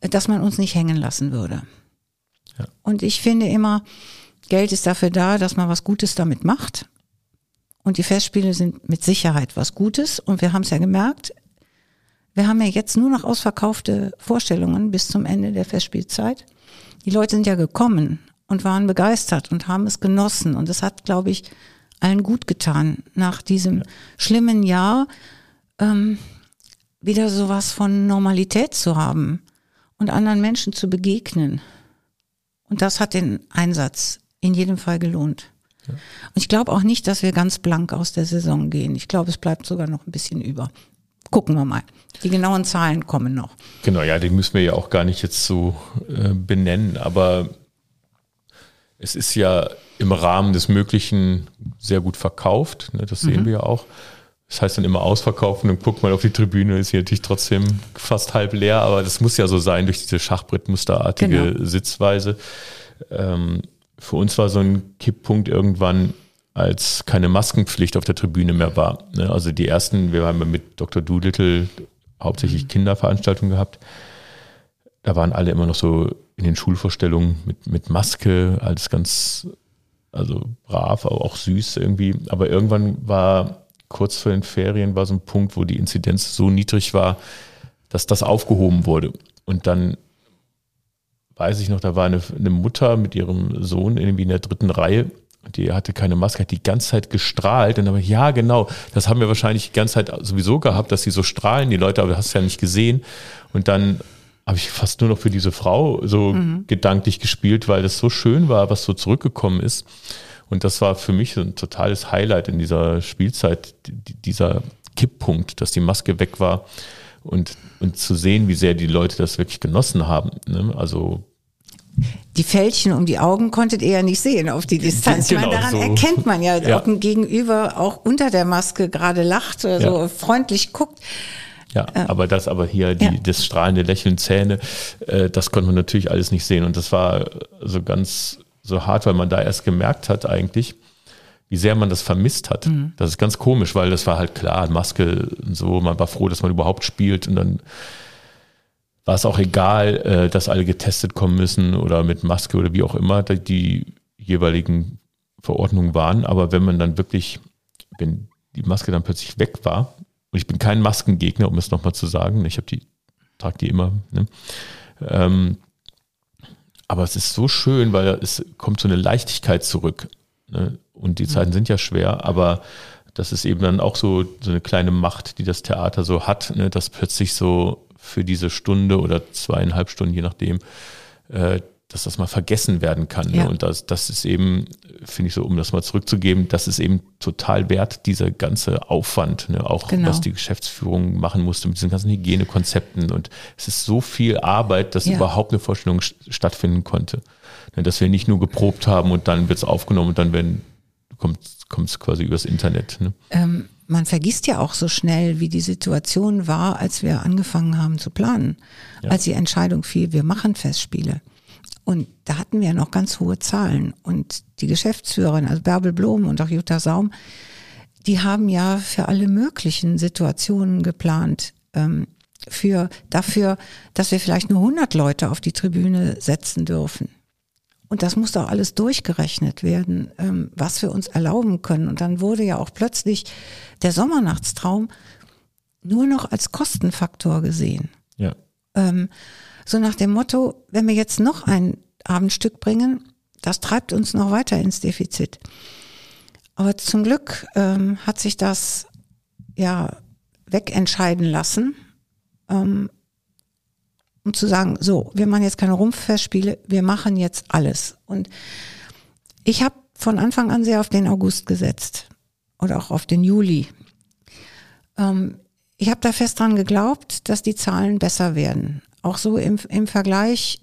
dass man uns nicht hängen lassen würde. Ja. Und ich finde immer, Geld ist dafür da, dass man was Gutes damit macht. Und die Festspiele sind mit Sicherheit was Gutes. Und wir haben es ja gemerkt, wir haben ja jetzt nur noch ausverkaufte Vorstellungen bis zum Ende der Festspielzeit. Die Leute sind ja gekommen und waren begeistert und haben es genossen. Und es hat, glaube ich, allen gut getan, nach diesem schlimmen Jahr wieder sowas von Normalität zu haben und anderen Menschen zu begegnen. Und das hat den Einsatz in jedem Fall gelohnt. Ja. Und ich glaube auch nicht, dass wir ganz blank aus der Saison gehen. Ich glaube, es bleibt sogar noch ein bisschen über. Gucken wir mal. Die genauen Zahlen kommen noch. Genau, ja, die müssen wir ja auch gar nicht jetzt so benennen, aber es ist ja im Rahmen des Möglichen sehr gut verkauft, ne? Das sehen wir ja auch. Das heißt dann immer ausverkaufen und guck mal auf die Tribüne, ist hier natürlich trotzdem fast halb leer, aber das muss ja so sein durch diese schachbrettmusterartige Sitzweise. Für uns war so ein Kipppunkt irgendwann, als keine Maskenpflicht auf der Tribüne mehr war, ne? Also die ersten, wir haben ja mit Dr. Doolittle hauptsächlich Kinderveranstaltungen gehabt, da waren alle immer noch so in den Schulvorstellungen mit Maske, alles ganz, also brav, aber auch süß irgendwie. Aber irgendwann war, kurz vor den Ferien, war so ein Punkt, wo die Inzidenz so niedrig war, dass das aufgehoben wurde. Und dann weiß ich noch, da war eine Mutter mit ihrem Sohn irgendwie in der 3. Reihe, die hatte keine Maske, hat die ganze Zeit gestrahlt. Und dann habe ich, ja genau, das haben wir wahrscheinlich die ganze Zeit sowieso gehabt, dass die so strahlen, die Leute, aber das hast du ja nicht gesehen. Und dann habe ich fast nur noch für diese Frau so gedanklich gespielt, weil das so schön war, was so zurückgekommen ist. Und das war für mich so ein totales Highlight in dieser Spielzeit, dieser Kipppunkt, dass die Maske weg war und zu sehen, wie sehr die Leute das wirklich genossen haben, ne? Also die Fältchen um die Augen konntet ihr ja nicht sehen auf die Distanz. Genau, ich meine, daran erkennt man ja, ob ein Gegenüber auch unter der Maske gerade lacht oder so freundlich guckt. Ja, aber das strahlende Lächeln, Zähne, das konnte man natürlich alles nicht sehen. Und das war so ganz so hart, weil man da erst gemerkt hat eigentlich, wie sehr man das vermisst hat. Mhm. Das ist ganz komisch, weil das war halt klar, Maske und so, man war froh, dass man überhaupt spielt. Und dann war es auch egal, dass alle getestet kommen müssen oder mit Maske oder wie auch immer die jeweiligen Verordnungen waren. Aber wenn die Maske dann plötzlich weg war, und ich bin kein Maskengegner, um es nochmal zu sagen. Ich trage die immer. Ne? Aber es ist so schön, weil es kommt so eine Leichtigkeit zurück. Ne? Und die Zeiten sind ja schwer, aber das ist eben dann auch so eine kleine Macht, die das Theater so hat, ne? Dass plötzlich so für diese Stunde oder 2,5 Stunden, je nachdem, dass das mal vergessen werden kann. Ja. Ne? Und das ist eben, finde ich so, um das mal zurückzugeben, das ist eben total wert, dieser ganze Aufwand, ne? Auch was die Geschäftsführung machen musste mit diesen ganzen Hygienekonzepten. Und es ist so viel Arbeit, dass überhaupt eine Vorstellung stattfinden konnte. Ne? Dass wir nicht nur geprobt haben und dann wird es aufgenommen und dann kommt es quasi übers Internet. Ne? Man vergisst ja auch so schnell, wie die Situation war, als wir angefangen haben zu planen. Ja. Als die Entscheidung fiel, wir machen Festspiele. Und da hatten wir ja noch ganz hohe Zahlen. Und die Geschäftsführerin, also Bärbel Blom und auch Jutta Saum, die haben ja für alle möglichen Situationen geplant. Dafür, dass wir vielleicht nur 100 Leute auf die Tribüne setzen dürfen. Und das muss doch alles durchgerechnet werden, was wir uns erlauben können. Und dann wurde ja auch plötzlich der Sommernachtstraum nur noch als Kostenfaktor gesehen. Ja. So nach dem Motto, wenn wir jetzt noch ein Abendstück bringen, das treibt uns noch weiter ins Defizit. Aber zum Glück hat sich das ja wegentscheiden lassen, um zu sagen, so, wir machen jetzt keine Rumpffestspiele, wir machen jetzt alles. Und ich habe von Anfang an sehr auf den August gesetzt oder auch auf den Juli. Ich habe da fest dran geglaubt, dass die Zahlen besser werden. Auch so im Vergleich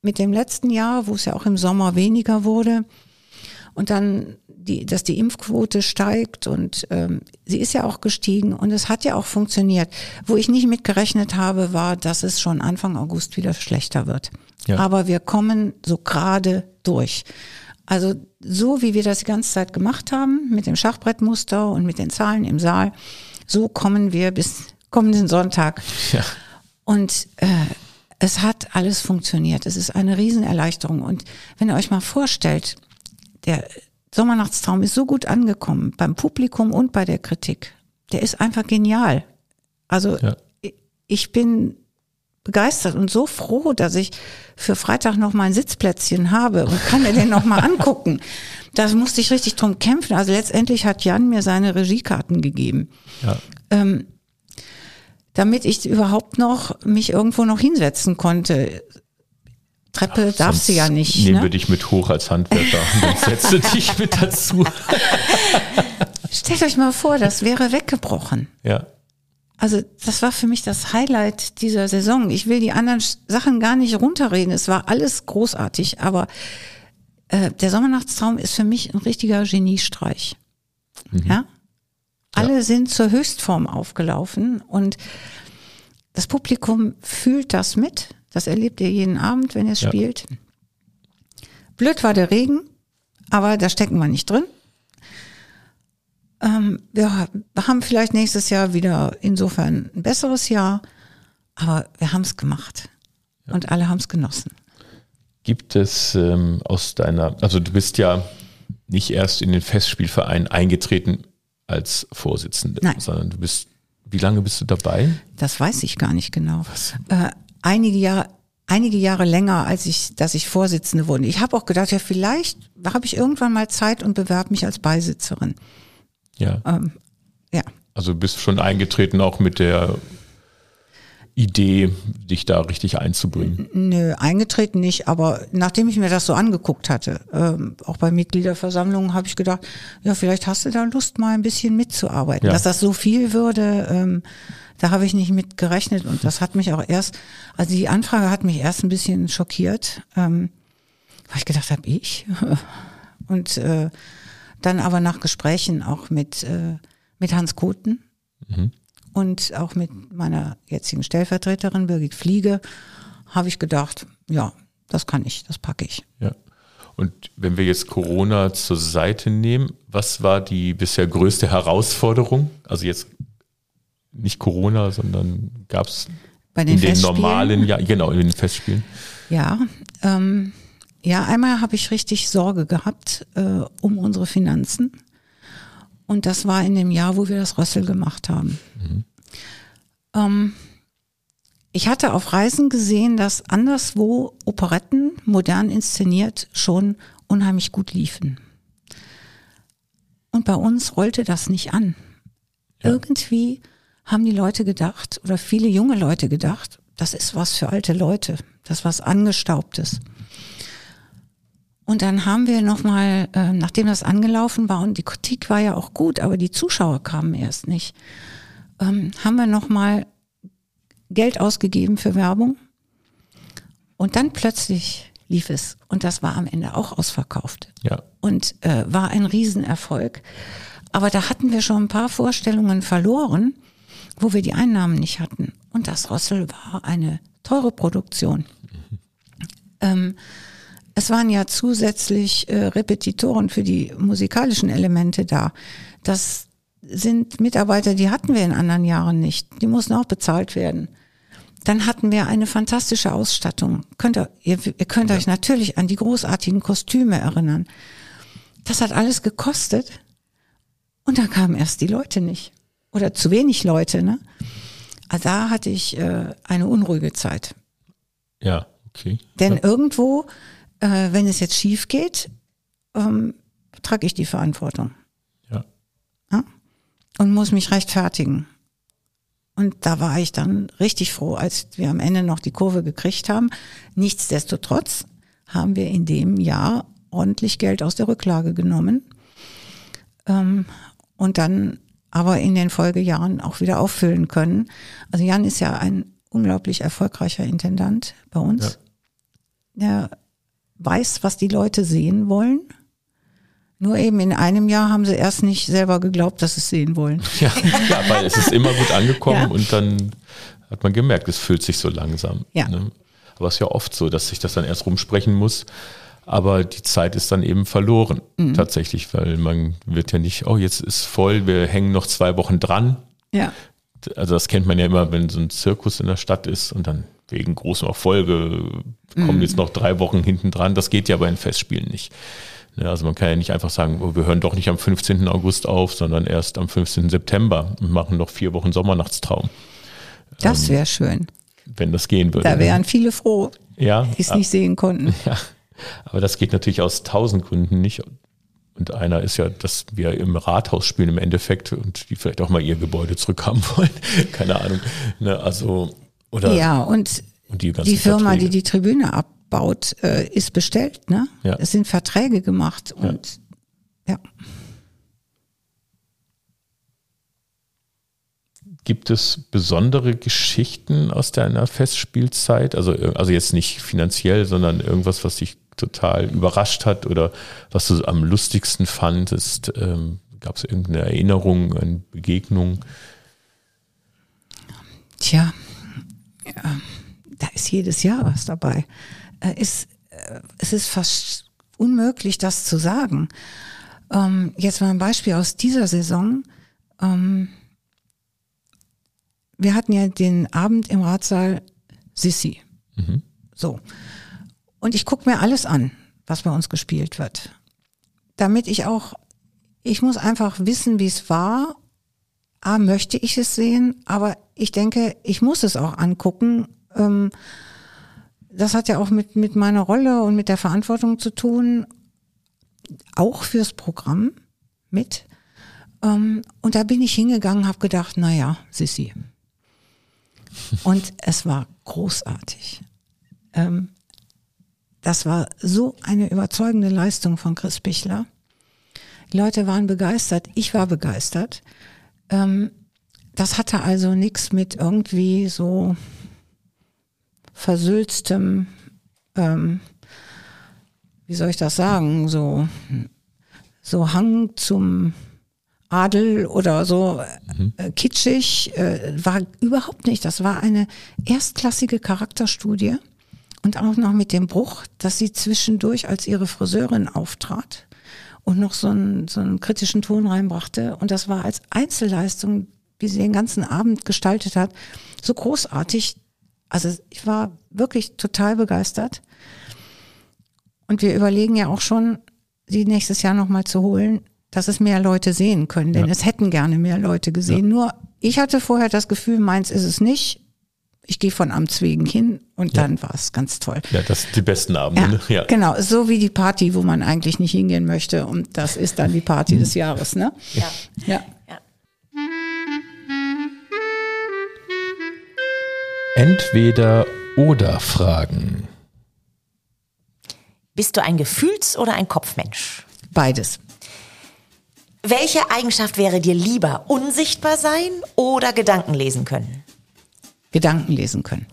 mit dem letzten Jahr, wo es ja auch im Sommer weniger wurde und dann, dass die Impfquote steigt und sie ist ja auch gestiegen und es hat ja auch funktioniert. Wo ich nicht mitgerechnet habe, war, dass es schon Anfang August wieder schlechter wird. Ja. Aber wir kommen so gerade durch. Also so wie wir das die ganze Zeit gemacht haben, mit dem Schachbrettmuster und mit den Zahlen im Saal, so kommen wir bis kommenden Sonntag. Ja. Und es hat alles funktioniert. Es ist eine Riesenerleichterung. Und wenn ihr euch mal vorstellt, der Sommernachtstraum ist so gut angekommen beim Publikum und bei der Kritik. Der ist einfach genial. Also ja. Ich bin begeistert und so froh, dass ich für Freitag noch mal ein Sitzplätzchen habe und kann mir den noch mal angucken. Da musste ich richtig drum kämpfen. Also letztendlich hat Jan mir seine Regiekarten gegeben. Ja. Damit ich überhaupt noch mich irgendwo noch hinsetzen konnte. Treppe darfst du ja nicht. Nehmen wir dich mit hoch als Handwerker und dann setzt du dich mit dazu. Stellt euch mal vor, das wäre weggebrochen. Ja. Also das war für mich das Highlight dieser Saison. Ich will die anderen Sachen gar nicht runterreden. Es war alles großartig, aber der Sommernachtstraum ist für mich ein richtiger Geniestreich. Mhm. Ja? Alle sind zur Höchstform aufgelaufen und das Publikum fühlt das mit. Das erlebt ihr jeden Abend, wenn ihr es spielt. Blöd war der Regen, aber da stecken wir nicht drin. Wir haben vielleicht nächstes Jahr wieder insofern ein besseres Jahr, aber wir haben es gemacht und alle haben es genossen. Gibt es aus deiner, also du bist ja nicht erst in den Festspielverein eingetreten als Vorsitzende, Nein. sondern du bist, wie lange bist du dabei? Das weiß ich gar nicht genau. Was? Einige Jahre länger, dass ich Vorsitzende wurde. Ich habe auch gedacht, ja, vielleicht habe ich irgendwann mal Zeit und bewerbe mich als Beisitzerin. Ja. Ja. Also du bist schon eingetreten auch mit der Idee, dich da richtig einzubringen. Nö, eingetreten nicht, aber nachdem ich mir das so angeguckt hatte, auch bei Mitgliederversammlungen habe ich gedacht, ja, vielleicht hast du da Lust, mal ein bisschen mitzuarbeiten. Ja. Dass das so viel würde, da habe ich nicht mit gerechnet und das hat mich auch erst, also die Anfrage hat mich erst ein bisschen schockiert, weil ich gedacht habe, ich? Und dann aber nach Gesprächen auch mit Hans Kutten und auch mit meiner jetzigen Stellvertreterin Birgit Fliege habe ich gedacht, ja, das kann ich, das packe ich. Ja. Und wenn wir jetzt Corona zur Seite nehmen, was war die bisher größte Herausforderung? Also jetzt nicht Corona, sondern gab es in den normalen, ja, genau, in den Festspielen. Ja, einmal habe ich richtig Sorge gehabt um unsere Finanzen und das war in dem Jahr, wo wir das Rössel gemacht haben. Mhm. Ich hatte auf Reisen gesehen, dass anderswo Operetten, modern inszeniert, schon unheimlich gut liefen. Und bei uns rollte das nicht an. Ja. Irgendwie haben die Leute gedacht oder viele junge Leute gedacht, das ist was für alte Leute, das ist was Angestaubtes. Und dann haben wir nochmal, nachdem das angelaufen war und die Kritik war ja auch gut, aber die Zuschauer kamen erst nicht, haben wir nochmal Geld ausgegeben für Werbung und dann plötzlich lief es und das war am Ende auch ausverkauft und war ein Riesenerfolg. Aber da hatten wir schon ein paar Vorstellungen verloren, wo wir die Einnahmen nicht hatten. Und das Rössel war eine teure Produktion. Es waren ja zusätzlich Repetitoren für die musikalischen Elemente da. Das sind Mitarbeiter, die hatten wir in anderen Jahren nicht. Die mussten auch bezahlt werden. Dann hatten wir eine fantastische Ausstattung. Ihr könnt euch natürlich an die großartigen Kostüme erinnern. Das hat alles gekostet und dann kamen erst die Leute nicht. Oder zu wenig Leute, ne? Also da hatte ich eine unruhige Zeit. Ja, okay. Denn irgendwo, wenn es jetzt schief geht, trage ich die Verantwortung. Ja. Ja? Und muss mich rechtfertigen. Und da war ich dann richtig froh, als wir am Ende noch die Kurve gekriegt haben. Nichtsdestotrotz haben wir in dem Jahr ordentlich Geld aus der Rücklage genommen. Und dann aber in den Folgejahren auch wieder auffüllen können. Also Jan ist ja ein unglaublich erfolgreicher Intendant bei uns. Ja. Der weiß, was die Leute sehen wollen. Nur eben in einem Jahr haben sie erst nicht selber geglaubt, dass sie es sehen wollen. Ja, ja, weil es ist immer gut angekommen und dann hat man gemerkt, es füllt sich so langsam. Ja. Ne? Aber es ist ja oft so, dass sich das dann erst rumsprechen muss. Aber die Zeit ist dann eben verloren, tatsächlich, weil man wird ja nicht, oh, jetzt ist voll, wir hängen noch 2 Wochen dran. Ja. Also das kennt man ja immer, wenn so ein Zirkus in der Stadt ist und dann wegen großen Erfolge kommen jetzt noch 3 Wochen hinten dran. Das geht ja bei den Festspielen nicht. Also man kann ja nicht einfach sagen, oh, wir hören doch nicht am 15. August auf, sondern erst am 15. September und machen noch 4 Wochen Sommernachtstraum. Das wäre schön. Wenn das gehen würde. Da wären viele froh, die es nicht sehen konnten. Ja. Aber das geht natürlich aus 1000 Gründen nicht. Und einer ist ja, dass wir im Rathaus spielen im Endeffekt und die vielleicht auch mal ihr Gebäude zurückhaben wollen. Keine Ahnung. Ne, also, oder ja, und die Firma, Verträge. Die Tribüne abbaut, ist bestellt. Ne? Ja. Es sind Verträge gemacht. Und ja. Gibt es besondere Geschichten aus deiner Festspielzeit? Also jetzt nicht finanziell, sondern irgendwas, was dich total überrascht hat oder was du am lustigsten fandest? Gab es irgendeine Erinnerung, eine Begegnung? Tja, da ist jedes Jahr was dabei. Es ist fast unmöglich, das zu sagen. Jetzt mal ein Beispiel aus dieser Saison. Wir hatten ja den Abend im Ratssaal Sissi. Mhm. So. Und ich gucke mir alles an, was bei uns gespielt wird. Damit ich muss einfach wissen, wie es war. A, möchte ich es sehen, aber ich denke, ich muss es auch angucken. Das hat ja auch mit meiner Rolle und mit der Verantwortung zu tun, auch fürs Programm mit. Und da bin ich hingegangen, habe gedacht, naja, Sissi. Und es war großartig. Das war so eine überzeugende Leistung von Chris Bichler. Die Leute waren begeistert, ich war begeistert. Das hatte also nichts mit irgendwie so versülztem, wie soll ich das sagen, so Hang zum Adel oder so kitschig, war überhaupt nicht. Das war eine erstklassige Charakterstudie und auch noch mit dem Bruch, dass sie zwischendurch als ihre Friseurin auftrat und noch so einen kritischen Ton reinbrachte. Und das war als Einzelleistung, wie sie den ganzen Abend gestaltet hat, so großartig. Also ich war wirklich total begeistert. Und wir überlegen ja auch schon, sie nächstes Jahr nochmal zu holen, dass es mehr Leute sehen können, denn es hätten gerne mehr Leute gesehen. Ja. Nur ich hatte vorher das Gefühl, meins ist es nicht. Ich gehe von Amts wegen hin und dann war es ganz toll. Ja, das sind die besten Abende. Ja, ja. Genau, so wie die Party, wo man eigentlich nicht hingehen möchte und das ist dann die Party des Jahres. Ne? Ja. Ja. Ja. Entweder oder Fragen. Bist du ein Gefühls- oder ein Kopfmensch? Beides. Welche Eigenschaft wäre dir lieber? Unsichtbar sein oder Gedanken lesen können? Gedanken lesen können.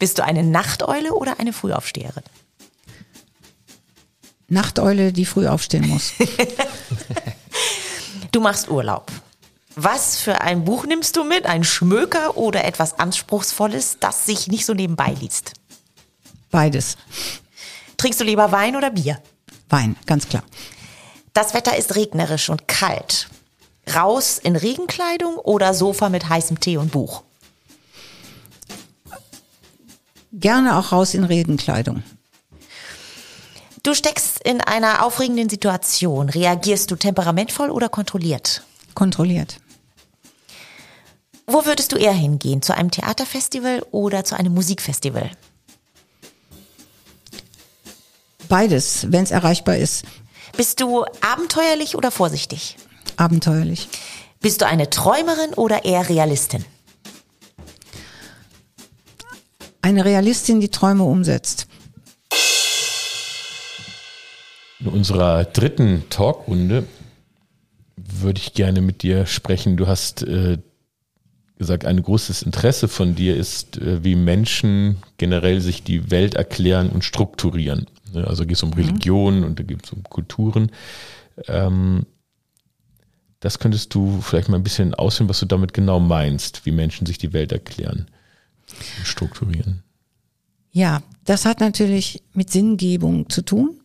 Bist du eine Nachteule oder eine Frühaufsteherin? Nachteule, die früh aufstehen muss. Du machst Urlaub. Was für ein Buch nimmst du mit? Ein Schmöker oder etwas Anspruchsvolles, das sich nicht so nebenbei liest? Beides. Trinkst du lieber Wein oder Bier? Wein, ganz klar. Das Wetter ist regnerisch und kalt. Raus in Regenkleidung oder Sofa mit heißem Tee und Buch? gerne auch raus in Regenkleidung. Du steckst in einer aufregenden Situation. Reagierst du temperamentvoll oder kontrolliert? Kontrolliert. Wo würdest du eher hingehen? Zu einem Theaterfestival oder zu einem Musikfestival? Beides, wenn es erreichbar ist. Bist du abenteuerlich oder vorsichtig? Abenteuerlich. Bist du eine Träumerin oder eher Realistin? Eine Realistin, die Träume umsetzt. In unserer dritten Talkrunde würde ich gerne mit dir sprechen. Du hast gesagt, ein großes Interesse von dir ist, wie Menschen generell sich die Welt erklären und strukturieren. Also geht es um Religionen und da geht es um Kulturen. Das könntest du vielleicht mal ein bisschen ausführen, was du damit genau meinst, wie Menschen sich die Welt erklären und strukturieren. Ja, das hat natürlich mit Sinngebung zu tun.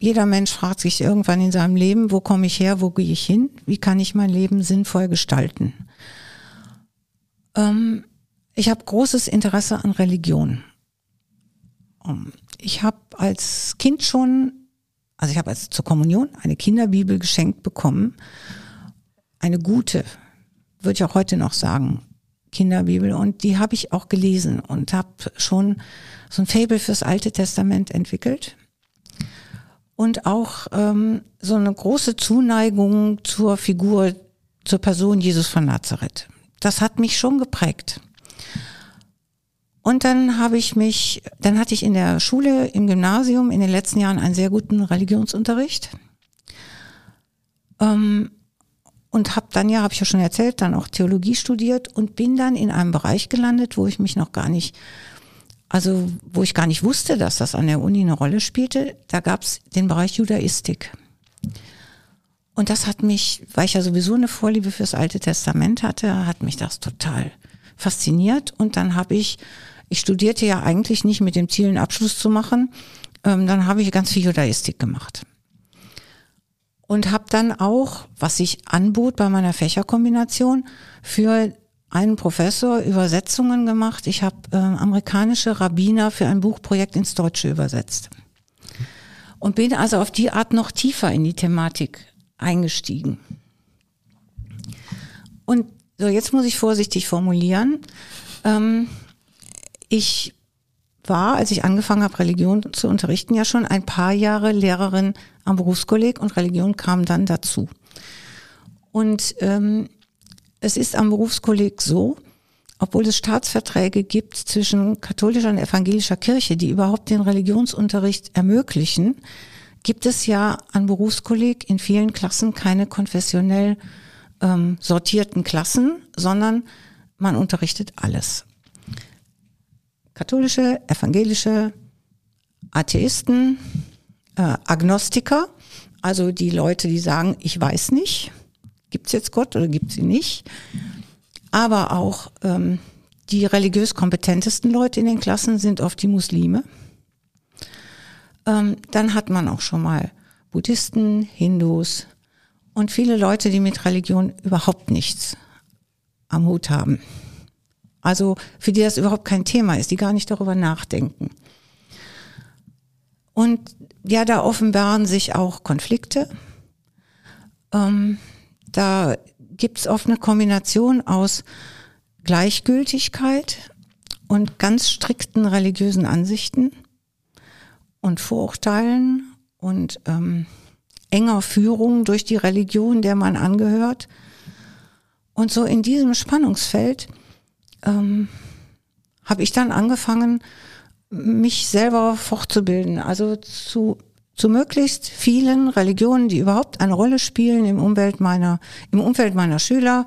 Jeder Mensch fragt sich irgendwann in seinem Leben, wo komme ich her, wo gehe ich hin, wie kann ich mein Leben sinnvoll gestalten. Ich habe großes Interesse an Religion. Ich habe als Kind schon, also ich habe zur Kommunion eine Kinderbibel geschenkt bekommen. Eine gute, würde ich auch heute noch sagen, Kinderbibel. Und die habe ich auch gelesen und habe schon so ein Faible fürs Alte Testament entwickelt. Und auch so eine große Zuneigung zur Figur, zur Person Jesus von Nazareth. Das hat mich schon geprägt. Und dann hatte ich in der Schule, im Gymnasium in den letzten Jahren einen sehr guten Religionsunterricht. Und habe ich ja schon erzählt, dann auch Theologie studiert und bin dann in einem Bereich gelandet, wo ich gar nicht wusste, dass das an der Uni eine Rolle spielte. Da gab es den Bereich Judaistik. Und das hat mich, weil ich ja sowieso eine Vorliebe fürs Alte Testament hatte, hat mich das total fasziniert. Und dann ich studierte ja eigentlich nicht mit dem Ziel, einen Abschluss zu machen. Dann habe ich ganz viel Judaistik gemacht. Und habe dann auch, was ich anbot bei meiner Fächerkombination, für einen Professor Übersetzungen gemacht. Ich habe amerikanische Rabbiner für ein Buchprojekt ins Deutsche übersetzt. Und bin also auf die Art noch tiefer in die Thematik eingestiegen. Und so, jetzt muss ich vorsichtig formulieren. Ich war, als ich angefangen habe, Religion zu unterrichten, ja schon ein paar Jahre Lehrerin am Berufskolleg und Religion kam dann dazu. Und es ist am Berufskolleg so, obwohl es Staatsverträge gibt zwischen katholischer und evangelischer Kirche, die überhaupt den Religionsunterricht ermöglichen, gibt es ja an Berufskolleg in vielen Klassen keine konfessionell sortierten Klassen, sondern man unterrichtet alles. Katholische, evangelische, Atheisten, Agnostiker, also die Leute, die sagen, ich weiß nicht, gibt es jetzt Gott oder gibt es ihn nicht? Aber auch die religiös kompetentesten Leute in den Klassen sind oft die Muslime. Dann hat man auch schon mal Buddhisten, Hindus und viele Leute, die mit Religion überhaupt nichts am Hut haben. Also für die das überhaupt kein Thema ist, die gar nicht darüber nachdenken. Und ja, da offenbaren sich auch Konflikte. Da gibt es oft eine Kombination aus Gleichgültigkeit und ganz strikten religiösen Ansichten und Vorurteilen und enger Führung durch die Religion, der man angehört. Und so in diesem Spannungsfeld habe ich dann angefangen, mich selber fortzubilden, also zu möglichst vielen Religionen, die überhaupt eine Rolle spielen im Umfeld meiner Schüler,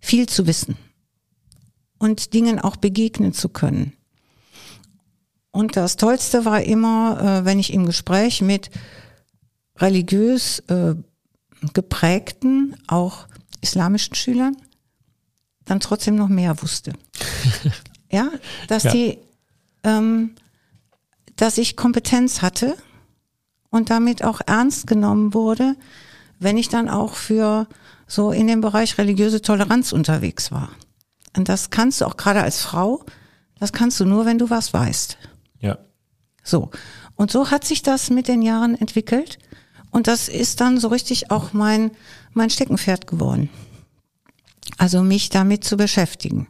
viel zu wissen und Dingen auch begegnen zu können. Und das Tollste war immer, wenn ich im Gespräch mit religiös geprägten, auch islamischen Schülern, dann trotzdem noch mehr wusste. Ja, dass ich Kompetenz hatte und damit auch ernst genommen wurde, wenn ich dann auch für so in dem Bereich religiöse Toleranz unterwegs war. Und das kannst du auch gerade als Frau, Das kannst du nur, wenn du was weißt. Ja. So. Und so hat sich das mit den Jahren entwickelt. Und das ist dann so richtig auch mein Steckenpferd geworden. Also mich damit zu beschäftigen.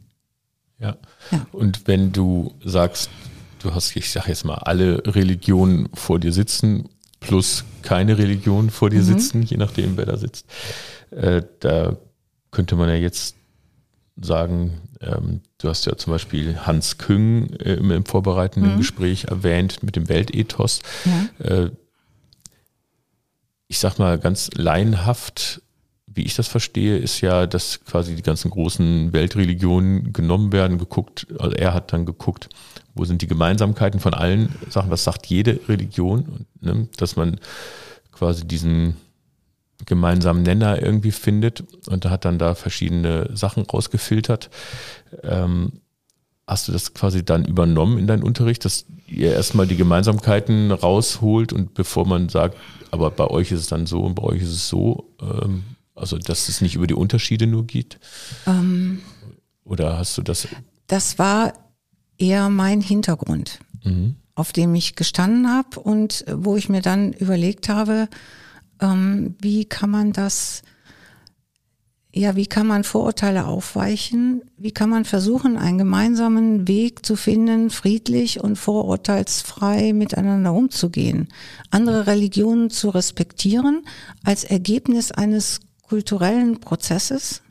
Ja. Ja. Und wenn du sagst, du hast, ich sag jetzt mal, alle Religionen vor dir sitzen, plus keine Religion vor dir sitzen, je nachdem, wer da sitzt, da könnte man ja jetzt sagen, du hast ja zum Beispiel Hans Küng im vorbereitenden Gespräch erwähnt mit dem Weltethos. Ja. Ich sag mal ganz laienhaft, wie ich das verstehe, ist ja, dass quasi die ganzen großen Weltreligionen genommen werden, geguckt, also er hat dann geguckt, wo sind die Gemeinsamkeiten von allen Sachen, was sagt jede Religion, und, ne, dass man quasi diesen gemeinsamen Nenner irgendwie findet, und da hat dann da verschiedene Sachen rausgefiltert. Hast du das quasi dann übernommen in deinen Unterricht, dass ihr erstmal die Gemeinsamkeiten rausholt und bevor man sagt, aber bei euch ist es dann so und bei euch ist es so, also dass es nicht über die Unterschiede nur geht? Oder hast du das? Das war eher mein Hintergrund, auf dem ich gestanden habe und wo ich mir dann überlegt habe, wie kann man das, ja, wie kann man Vorurteile aufweichen? Wie kann man versuchen, einen gemeinsamen Weg zu finden, friedlich und vorurteilsfrei miteinander umzugehen? Andere Religionen zu respektieren als Ergebnis eines kulturellen Prozesses,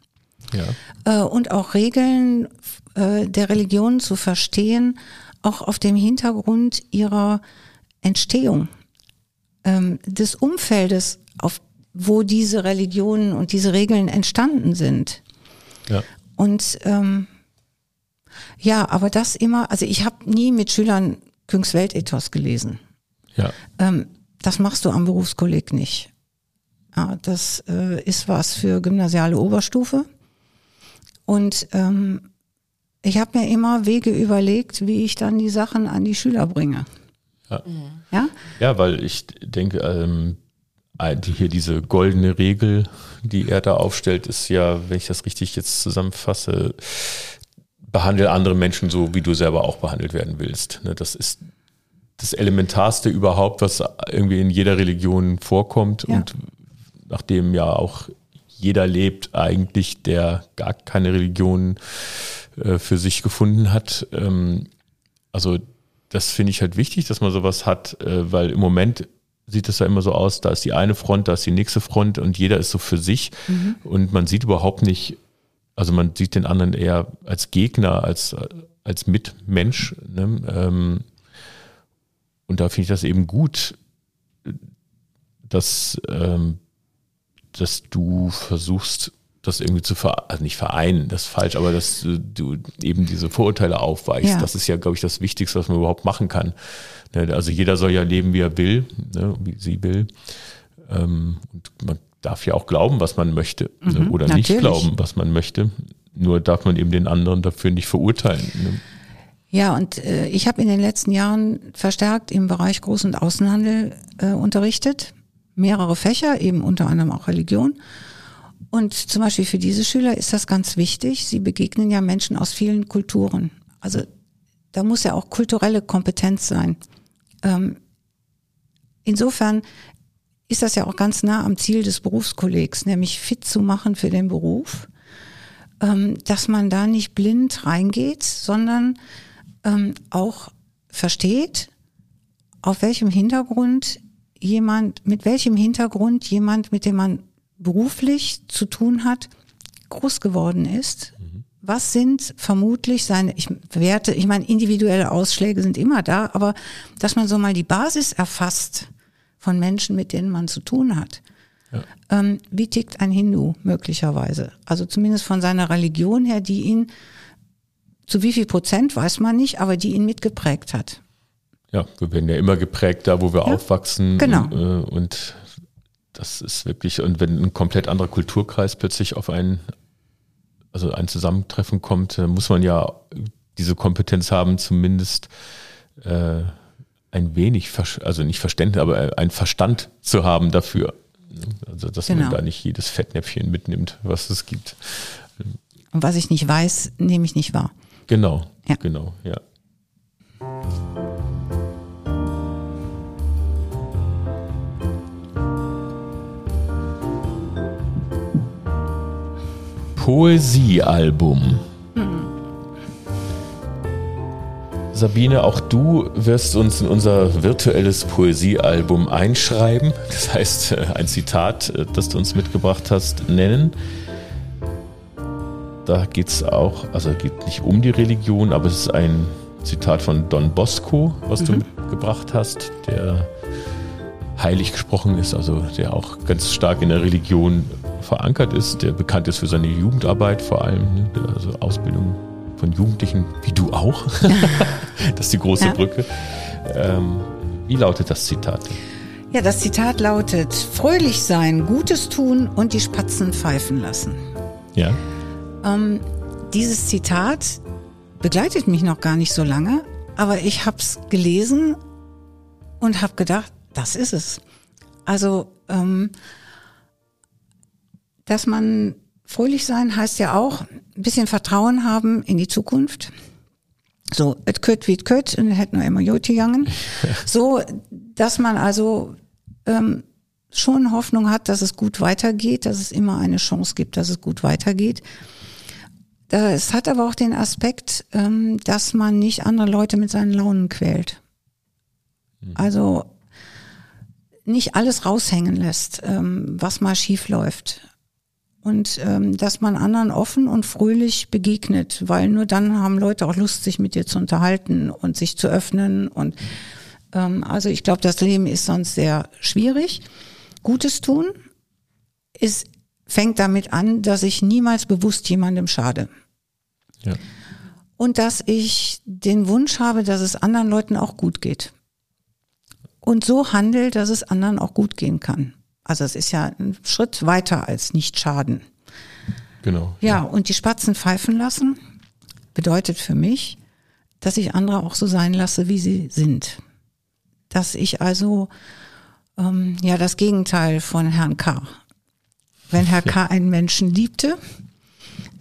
ja, und auch Regeln der Religionen zu verstehen, auch auf dem Hintergrund ihrer Entstehung, des Umfeldes, auf wo diese Religionen und diese Regeln entstanden sind. Ja. Und ja, aber das immer, also ich habe nie mit Schülern Küngs Weltethos gelesen. Ja. Das machst du am Berufskolleg nicht. Ja, das ist was für gymnasiale Oberstufe. Und ich habe mir immer Wege überlegt, wie ich dann die Sachen an die Schüler bringe. Ja, ja? Ja, weil ich denke, hier diese goldene Regel, die er da aufstellt, ist ja, wenn ich das richtig jetzt zusammenfasse, behandle andere Menschen so, wie du selber auch behandelt werden willst. Das ist das Elementarste überhaupt, was irgendwie in jeder Religion vorkommt, ja, und nach dem ja auch jeder lebt eigentlich, der gar keine Religion für sich gefunden hat. Also das finde ich halt wichtig, dass man sowas hat, weil im Moment sieht es ja immer so aus, da ist die eine Front, da ist die nächste Front und jeder ist so für sich. Und man sieht überhaupt nicht, also man sieht den anderen eher als Gegner, als Mitmensch. Ne? Und da finde ich das eben gut, dass du versuchst, das irgendwie zu also nicht vereinen, das ist falsch, aber dass du eben diese Vorurteile aufweichst. Ja. Das ist ja, glaube ich, das Wichtigste, was man überhaupt machen kann. Also jeder soll ja leben, wie er will, wie sie will. Und man darf ja auch glauben, was man möchte, oder natürlich nicht glauben, was man möchte. Nur darf man eben den anderen dafür nicht verurteilen. Ja, und ich habe in den letzten Jahren verstärkt im Bereich Groß- und Außenhandel unterrichtet. Mehrere Fächer, eben unter anderem auch Religion. Und zum Beispiel für diese Schüler ist das ganz wichtig. Sie begegnen ja Menschen aus vielen Kulturen. Also da muss ja auch kulturelle Kompetenz sein. Insofern ist das ja auch ganz nah am Ziel des Berufskollegs, nämlich fit zu machen für den Beruf, dass man da nicht blind reingeht, sondern auch versteht, mit welchem Hintergrund jemand, mit dem man beruflich zu tun hat, groß geworden ist. Was sind vermutlich seine Werte? Ich meine, individuelle Ausschläge sind immer da, aber dass man so mal die Basis erfasst von Menschen, mit denen man zu tun hat. Ja. Wie tickt ein Hindu möglicherweise? Also zumindest von seiner Religion her, die ihn, zu wie viel Prozent weiß man nicht, aber die ihn mitgeprägt hat. Ja, wir werden ja immer geprägt da, wo wir aufwachsen. Genau. Und das ist wirklich, und wenn ein komplett anderer Kulturkreis plötzlich auf ein Zusammentreffen kommt, muss man ja diese Kompetenz haben, zumindest ein wenig, also nicht Verständnis, aber einen Verstand zu haben dafür. Also dass man da nicht jedes Fettnäpfchen mitnimmt, was es gibt. Und was ich nicht weiß, nehme ich nicht wahr. Genau, ja. Poesiealbum. Sabine, auch du wirst uns in unser virtuelles Poesiealbum einschreiben. Das heißt, ein Zitat, das du uns mitgebracht hast, nennen. Da geht es auch, also geht nicht um die Religion, aber es ist ein Zitat von Don Bosco, was du mitgebracht hast, der heilig gesprochen ist, also der auch ganz stark in der Religion verankert ist, der bekannt ist für seine Jugendarbeit vor allem, also Ausbildung von Jugendlichen, wie du auch. Das ist die große Brücke. Wie lautet das Zitat? Ja, das Zitat lautet: Fröhlich sein, Gutes tun und die Spatzen pfeifen lassen. Ja. Dieses Zitat begleitet mich noch gar nicht so lange, aber ich habe es gelesen und habe gedacht, das ist es. Also, dass man fröhlich sein heißt ja auch, ein bisschen Vertrauen haben in die Zukunft. So, et köt wie et köt, und hätten wir immer Joti gegangen. So, dass man also schon Hoffnung hat, dass es gut weitergeht, dass es immer eine Chance gibt, dass es gut weitergeht. Es hat aber auch den Aspekt, dass man nicht andere Leute mit seinen Launen quält. Also nicht alles raushängen lässt, was mal schief läuft. Und dass man anderen offen und fröhlich begegnet, weil nur dann haben Leute auch Lust, sich mit dir zu unterhalten und sich zu öffnen. Und also ich glaube, das Leben ist sonst sehr schwierig. Gutes tun fängt damit an, dass ich niemals bewusst jemandem schade. Ja. Und dass ich den Wunsch habe, dass es anderen Leuten auch gut geht. Und so handle, dass es anderen auch gut gehen kann. Also es ist ja ein Schritt weiter als nicht schaden. Genau. Ja, und die Spatzen pfeifen lassen bedeutet für mich, dass ich andere auch so sein lasse, wie sie sind. Dass ich also das Gegenteil von Herrn K. Wenn Herr K. einen Menschen liebte,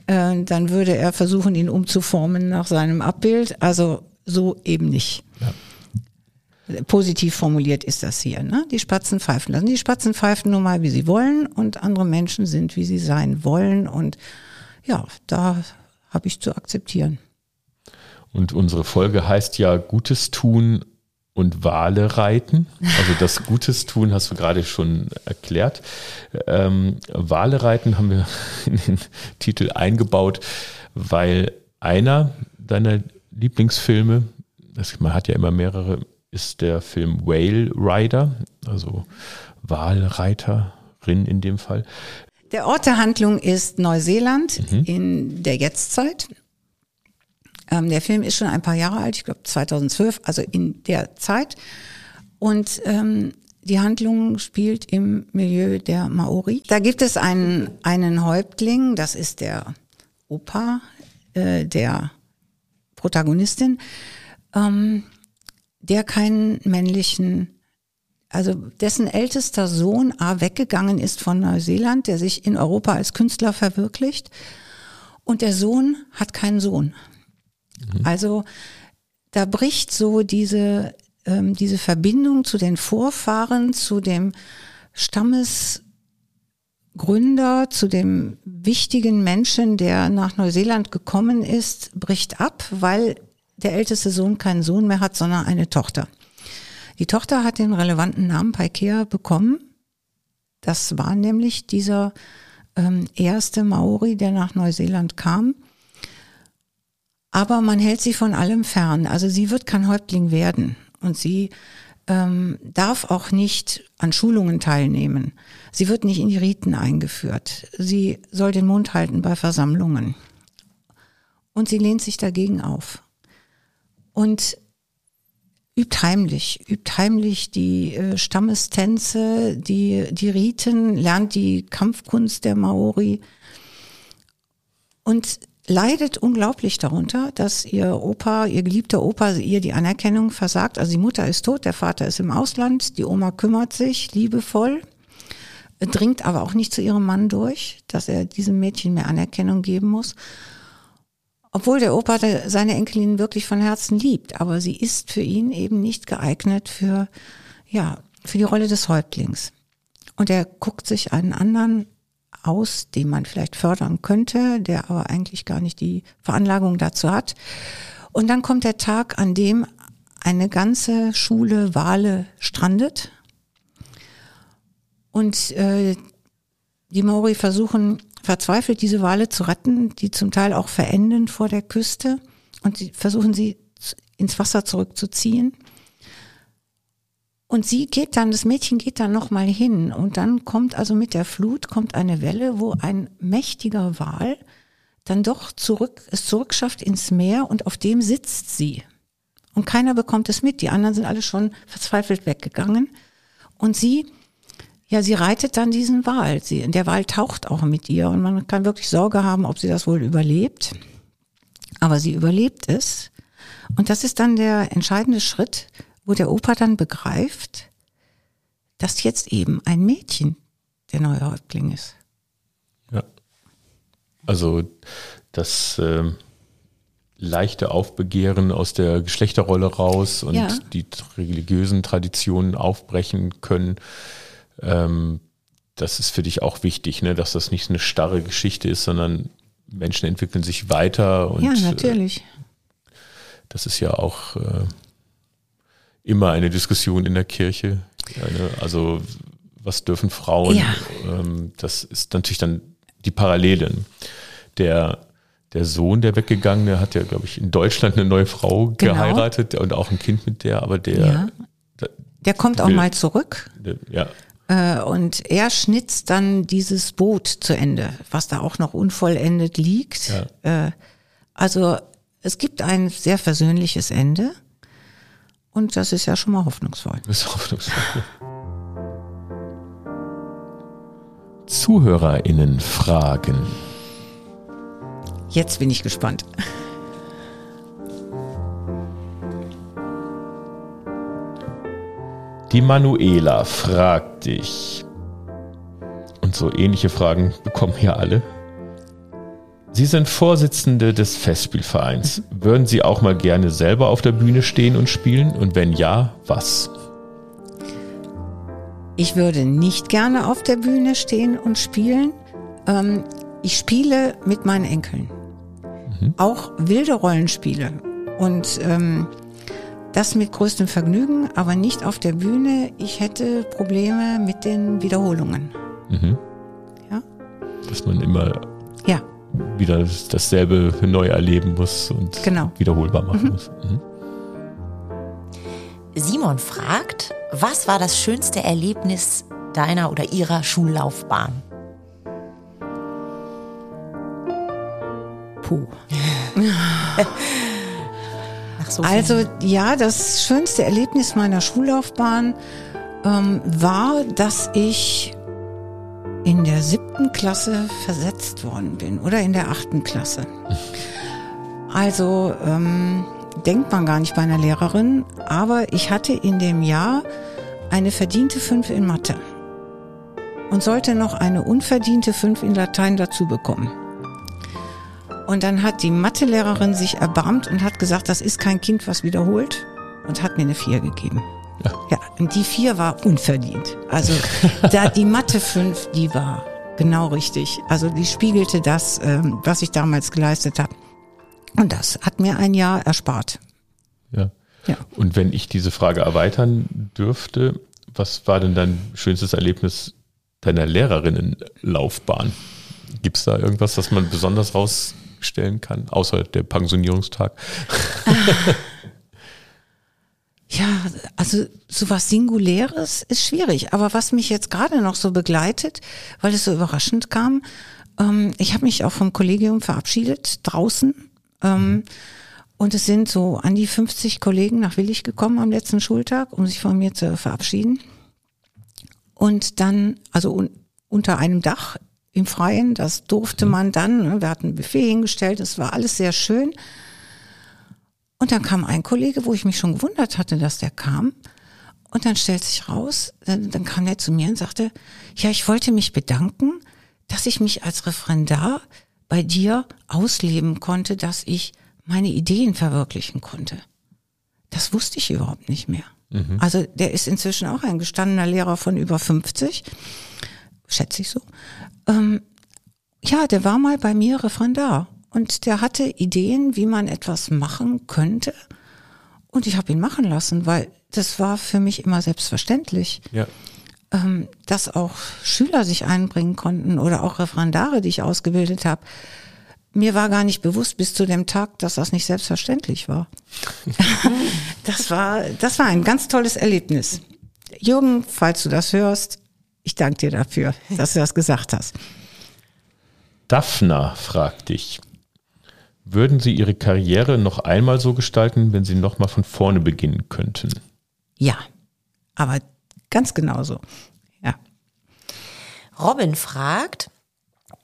dann würde er versuchen, ihn umzuformen nach seinem Abbild. Also so eben nicht. Ja. Positiv formuliert ist das hier, ne? Die Spatzen pfeifen lassen. Die Spatzen pfeifen nun mal, wie sie wollen, und andere Menschen sind, wie sie sein wollen. Und ja, da habe ich zu akzeptieren. Und unsere Folge heißt ja Gutes tun und Wale reiten. Also das Gutes tun hast du gerade schon erklärt. Wale reiten haben wir in den Titel eingebaut, weil einer deiner Lieblingsfilme, man hat ja immer mehrere, ist der Film Whale Rider, also Walreiterin in dem Fall. Der Ort der Handlung ist Neuseeland in der Jetztzeit. Der Film ist schon ein paar Jahre alt, ich glaube 2012, also in der Zeit. Und die Handlung spielt im Milieu der Maori. Da gibt es einen Häuptling, das ist der Opa der Protagonistin, der keinen männlichen, also dessen ältester Sohn weggegangen ist von Neuseeland, der sich in Europa als Künstler verwirklicht, und der Sohn hat keinen Sohn. Also da bricht so diese Verbindung zu den Vorfahren, zu dem Stammesgründer, zu dem wichtigen Menschen, der nach Neuseeland gekommen ist, bricht ab, weil der älteste Sohn keinen Sohn mehr hat, sondern eine Tochter. Die Tochter hat den relevanten Namen Paikea bekommen. Das war nämlich dieser erste Maori, der nach Neuseeland kam. Aber man hält sie von allem fern. Also sie wird kein Häuptling werden. Und sie darf auch nicht an Schulungen teilnehmen. Sie wird nicht in die Riten eingeführt. Sie soll den Mund halten bei Versammlungen. Und sie lehnt sich dagegen auf. Und übt heimlich die Stammestänze, die Riten, lernt die Kampfkunst der Maori und leidet unglaublich darunter, dass ihr geliebter Opa, ihr die Anerkennung versagt. Also die Mutter ist tot, der Vater ist im Ausland, die Oma kümmert sich liebevoll, dringt aber auch nicht zu ihrem Mann durch, dass er diesem Mädchen mehr Anerkennung geben muss. Obwohl der Opa seine Enkelin wirklich von Herzen liebt, aber sie ist für ihn eben nicht geeignet für die Rolle des Häuptlings. Und er guckt sich einen anderen aus, den man vielleicht fördern könnte, der aber eigentlich gar nicht die Veranlagung dazu hat. Und dann kommt der Tag, an dem eine ganze Schule Wale strandet und die Maori versuchen verzweifelt, diese Wale zu retten, die zum Teil auch verenden vor der Küste, und sie versuchen, sie ins Wasser zurückzuziehen. Und sie geht dann, das Mädchen geht dann nochmal hin, und dann kommt also mit der Flut kommt eine Welle, wo ein mächtiger Wal dann doch es zurückschafft ins Meer, und auf dem sitzt sie. Und keiner bekommt es mit, die anderen sind alle schon verzweifelt weggegangen. Und sie reitet dann diesen Wal. Der Wal taucht auch mit ihr, und man kann wirklich Sorge haben, ob sie das wohl überlebt. Aber sie überlebt es. Und das ist dann der entscheidende Schritt, wo der Opa dann begreift, dass jetzt eben ein Mädchen der neue Häuptling ist. Ja, also das leichte Aufbegehren aus der Geschlechterrolle raus und die religiösen Traditionen aufbrechen können, das ist für dich auch wichtig, ne? Dass das nicht eine starre Geschichte ist, sondern Menschen entwickeln sich weiter. Und, ja, natürlich. Das ist ja auch... immer eine Diskussion in der Kirche, also was dürfen Frauen, das ist natürlich dann die Parallele. Der Sohn, der Weggegangene, hat ja, glaube ich, in Deutschland eine neue Frau geheiratet und auch ein Kind mit der, aber der kommt auch mal zurück und er schnitzt dann dieses Boot zu Ende, was da auch noch unvollendet liegt. Ja. Also es gibt ein sehr versöhnliches Ende. Und das ist ja schon mal hoffnungsvoll. Das ist hoffnungsvoll. ZuhörerInnen fragen. Jetzt bin ich gespannt. Die Manuela fragt dich. Und so ähnliche Fragen bekommen hier alle. Sie sind Vorsitzende des Festspielvereins. Würden Sie auch mal gerne selber auf der Bühne stehen und spielen? Und wenn ja, was? Ich würde nicht gerne auf der Bühne stehen und spielen. Ich spiele mit meinen Enkeln. Mhm. Auch wilde Rollenspiele. Und das mit größtem Vergnügen, aber nicht auf der Bühne. Ich hätte Probleme mit den Wiederholungen. Mhm. Ja? Dass man immer... Ja. wieder dasselbe neu erleben muss und wiederholbar machen muss. Mhm. Simon fragt, was war das schönste Erlebnis deiner oder ihrer Schullaufbahn? Puh. Also ja, das schönste Erlebnis meiner Schullaufbahn war, dass ich in der 7. Klasse versetzt worden bin oder in der 8. Klasse. Also denkt man gar nicht bei einer Lehrerin, aber ich hatte in dem Jahr eine verdiente 5 in Mathe und sollte noch eine unverdiente 5 in Latein dazu bekommen. Und dann hat die Mathelehrerin sich erbarmt und hat gesagt, das ist kein Kind, was wiederholt, und hat mir eine 4 gegeben. Ja, und die 4 war unverdient. Also da die Mathe 5, die war genau richtig. Also die spiegelte das, was ich damals geleistet habe. Und das hat mir ein Jahr erspart. Ja. Ja. Und wenn ich diese Frage erweitern dürfte, was war denn dein schönstes Erlebnis deiner Lehrerinnenlaufbahn? Gibt es da irgendwas, das man besonders rausstellen kann, außer der Pensionierungstag? Ja, also sowas Singuläres ist schwierig. Aber was mich jetzt gerade noch so begleitet, weil es so überraschend kam, ich habe mich auch vom Kollegium verabschiedet, draußen. Und es sind so an die 50 Kollegen nach Willig gekommen am letzten Schultag, um sich von mir zu verabschieden. Und dann, also unter einem Dach im Freien, das durfte man dann, ne? Wir hatten ein Buffet hingestellt, es war alles sehr schön. Und dann kam ein Kollege, wo ich mich schon gewundert hatte, dass der kam. Und dann stellt sich raus, dann kam der zu mir und sagte, ja, ich wollte mich bedanken, dass ich mich als Referendar bei dir ausleben konnte, dass ich meine Ideen verwirklichen konnte. Das wusste ich überhaupt nicht mehr. Mhm. Also der ist inzwischen auch ein gestandener Lehrer von über 50, schätze ich so. Ja, der war mal bei mir Referendar und der hatte Ideen, wie man etwas machen könnte. Und ich habe ihn machen lassen, weil das war für mich immer selbstverständlich, ja, dass auch Schüler sich einbringen konnten oder auch Referendare, die ich ausgebildet habe. Mir war gar nicht bewusst bis zu dem Tag, dass das nicht selbstverständlich war. Das war ein ganz tolles Erlebnis. Jürgen, falls du das hörst, ich danke dir dafür, dass du das gesagt hast. Daphna fragt dich, würden Sie Ihre Karriere noch einmal so gestalten, wenn Sie nochmal von vorne beginnen könnten? Ja, aber ganz genauso. Ja. Robin fragt,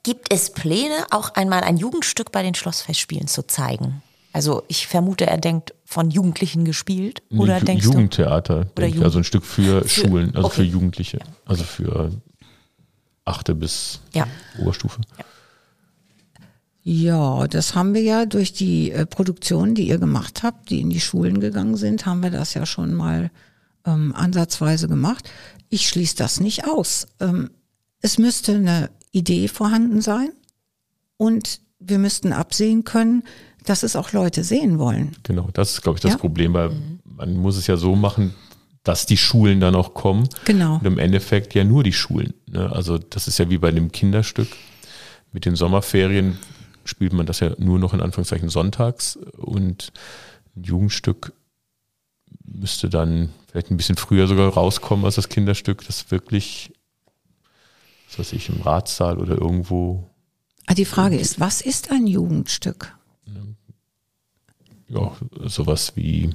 gibt es Pläne, auch einmal ein Jugendstück bei den Schlossfestspielen zu zeigen? Also ich vermute, er denkt von Jugendlichen gespielt, oder denkst du? Jugendtheater, also ein Stück für Schulen, also okay, für Jugendliche, ja, also für 8. bis ja, Oberstufe. Ja. Ja, das haben wir ja durch die Produktionen, die ihr gemacht habt, die in die Schulen gegangen sind, haben wir das ja schon mal ansatzweise gemacht. Ich schließe das nicht aus. Es müsste eine Idee vorhanden sein und wir müssten absehen können, dass es auch Leute sehen wollen. Genau, das ist, glaube ich, das ja? Problem, weil man muss es ja so machen, dass die Schulen dann auch kommen. Genau. Und im Endeffekt ja nur die Schulen. Ne? Also das ist ja wie bei dem Kinderstück mit den Sommerferien, spielt man das ja nur noch in Anführungszeichen sonntags, und ein Jugendstück müsste dann vielleicht ein bisschen früher sogar rauskommen als das Kinderstück, das wirklich, was weiß ich, im Ratssaal oder irgendwo. Die Frage ist, was ist ein Jugendstück? Ja, sowas wie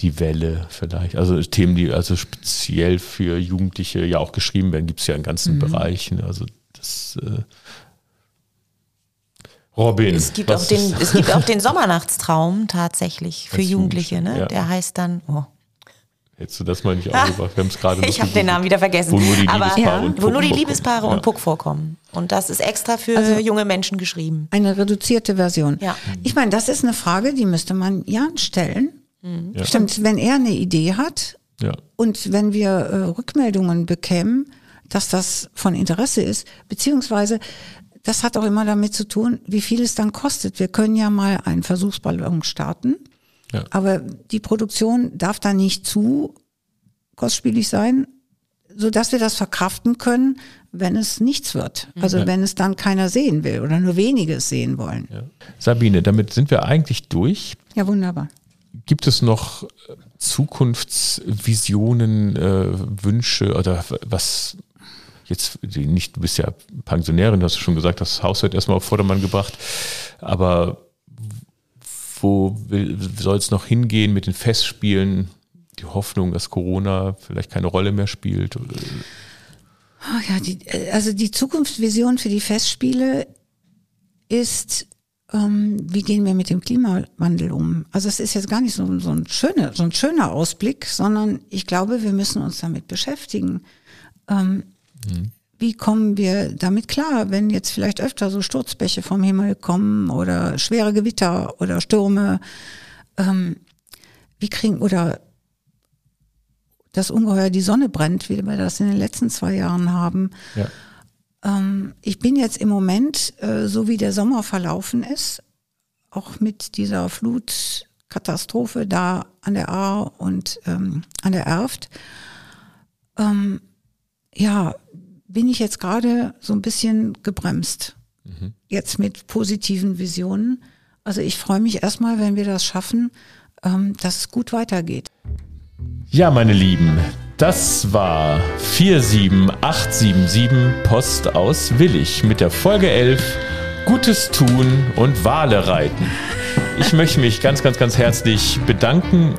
die Welle vielleicht, also Themen, die also speziell für Jugendliche ja auch geschrieben werden, gibt es ja in ganzen Bereichen, also das Robin. Es gibt auch den Sommernachtstraum tatsächlich für Jugendliche, ne? Ja. Der heißt dann, hättest du das mal nicht aufgebracht? Wir haben es gerade. Ich habe den Namen wieder vergessen. Wo nur die Liebespaare und Puck vorkommen. Und das ist extra für junge Menschen geschrieben. Eine reduzierte Version. Ja. Ich meine, das ist eine Frage, die müsste man Jan stellen. Mhm. Ja. Stimmt, wenn er eine Idee hat und wenn wir Rückmeldungen bekämen, dass das von Interesse ist, beziehungsweise das hat auch immer damit zu tun, wie viel es dann kostet. Wir können ja mal einen Versuchsballon starten, aber die Produktion darf dann nicht zu kostspielig sein, sodass wir das verkraften können, wenn es nichts wird. Also wenn es dann keiner sehen will oder nur wenige es sehen wollen. Ja. Sabine, damit sind wir eigentlich durch. Ja, wunderbar. Gibt es noch Zukunftsvisionen, Wünsche oder was? Jetzt nicht, du bist ja Pensionärin, hast du schon gesagt, das Haus wird erstmal auf Vordermann gebracht. Aber wo soll es noch hingehen mit den Festspielen? Die Hoffnung, dass Corona vielleicht keine Rolle mehr spielt? Die Zukunftsvision für die Festspiele ist, wie gehen wir mit dem Klimawandel um? Also es ist jetzt gar nicht so ein schöner Ausblick, sondern ich glaube, wir müssen uns damit beschäftigen. Wie kommen wir damit klar, wenn jetzt vielleicht öfter so Sturzbäche vom Himmel kommen oder schwere Gewitter oder Stürme, oder das Ungeheuer, die Sonne brennt, wie wir das in den letzten 2 Jahren haben. Ja. Ich bin jetzt im Moment, so wie der Sommer verlaufen ist, auch mit dieser Flutkatastrophe da an der Ahr und an der Erft, bin ich jetzt gerade so ein bisschen gebremst. Jetzt mit positiven Visionen. Also ich freue mich erstmal, wenn wir das schaffen, dass es gut weitergeht. Ja, meine Lieben, das war 47877 Post aus Willig mit der Folge 11 Gutes tun und Wale reiten. Ich möchte mich ganz, ganz, ganz herzlich bedanken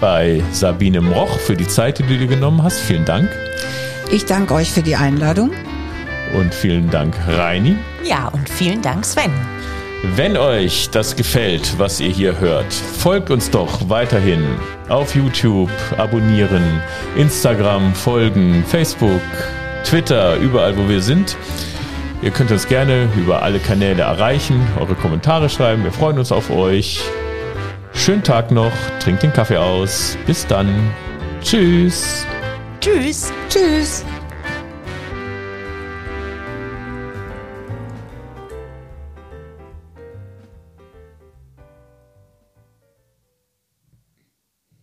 bei Sabine Mroch für die Zeit, die du dir genommen hast. Vielen Dank. Ich danke euch für die Einladung. Und vielen Dank, Reini. Ja, und vielen Dank, Sven. Wenn euch das gefällt, was ihr hier hört, folgt uns doch weiterhin auf YouTube, abonnieren, Instagram folgen, Facebook, Twitter, überall, wo wir sind. Ihr könnt uns gerne über alle Kanäle erreichen, eure Kommentare schreiben. Wir freuen uns auf euch. Schönen Tag noch, trinkt den Kaffee aus. Bis dann. Tschüss. Tschüss. Tschüss.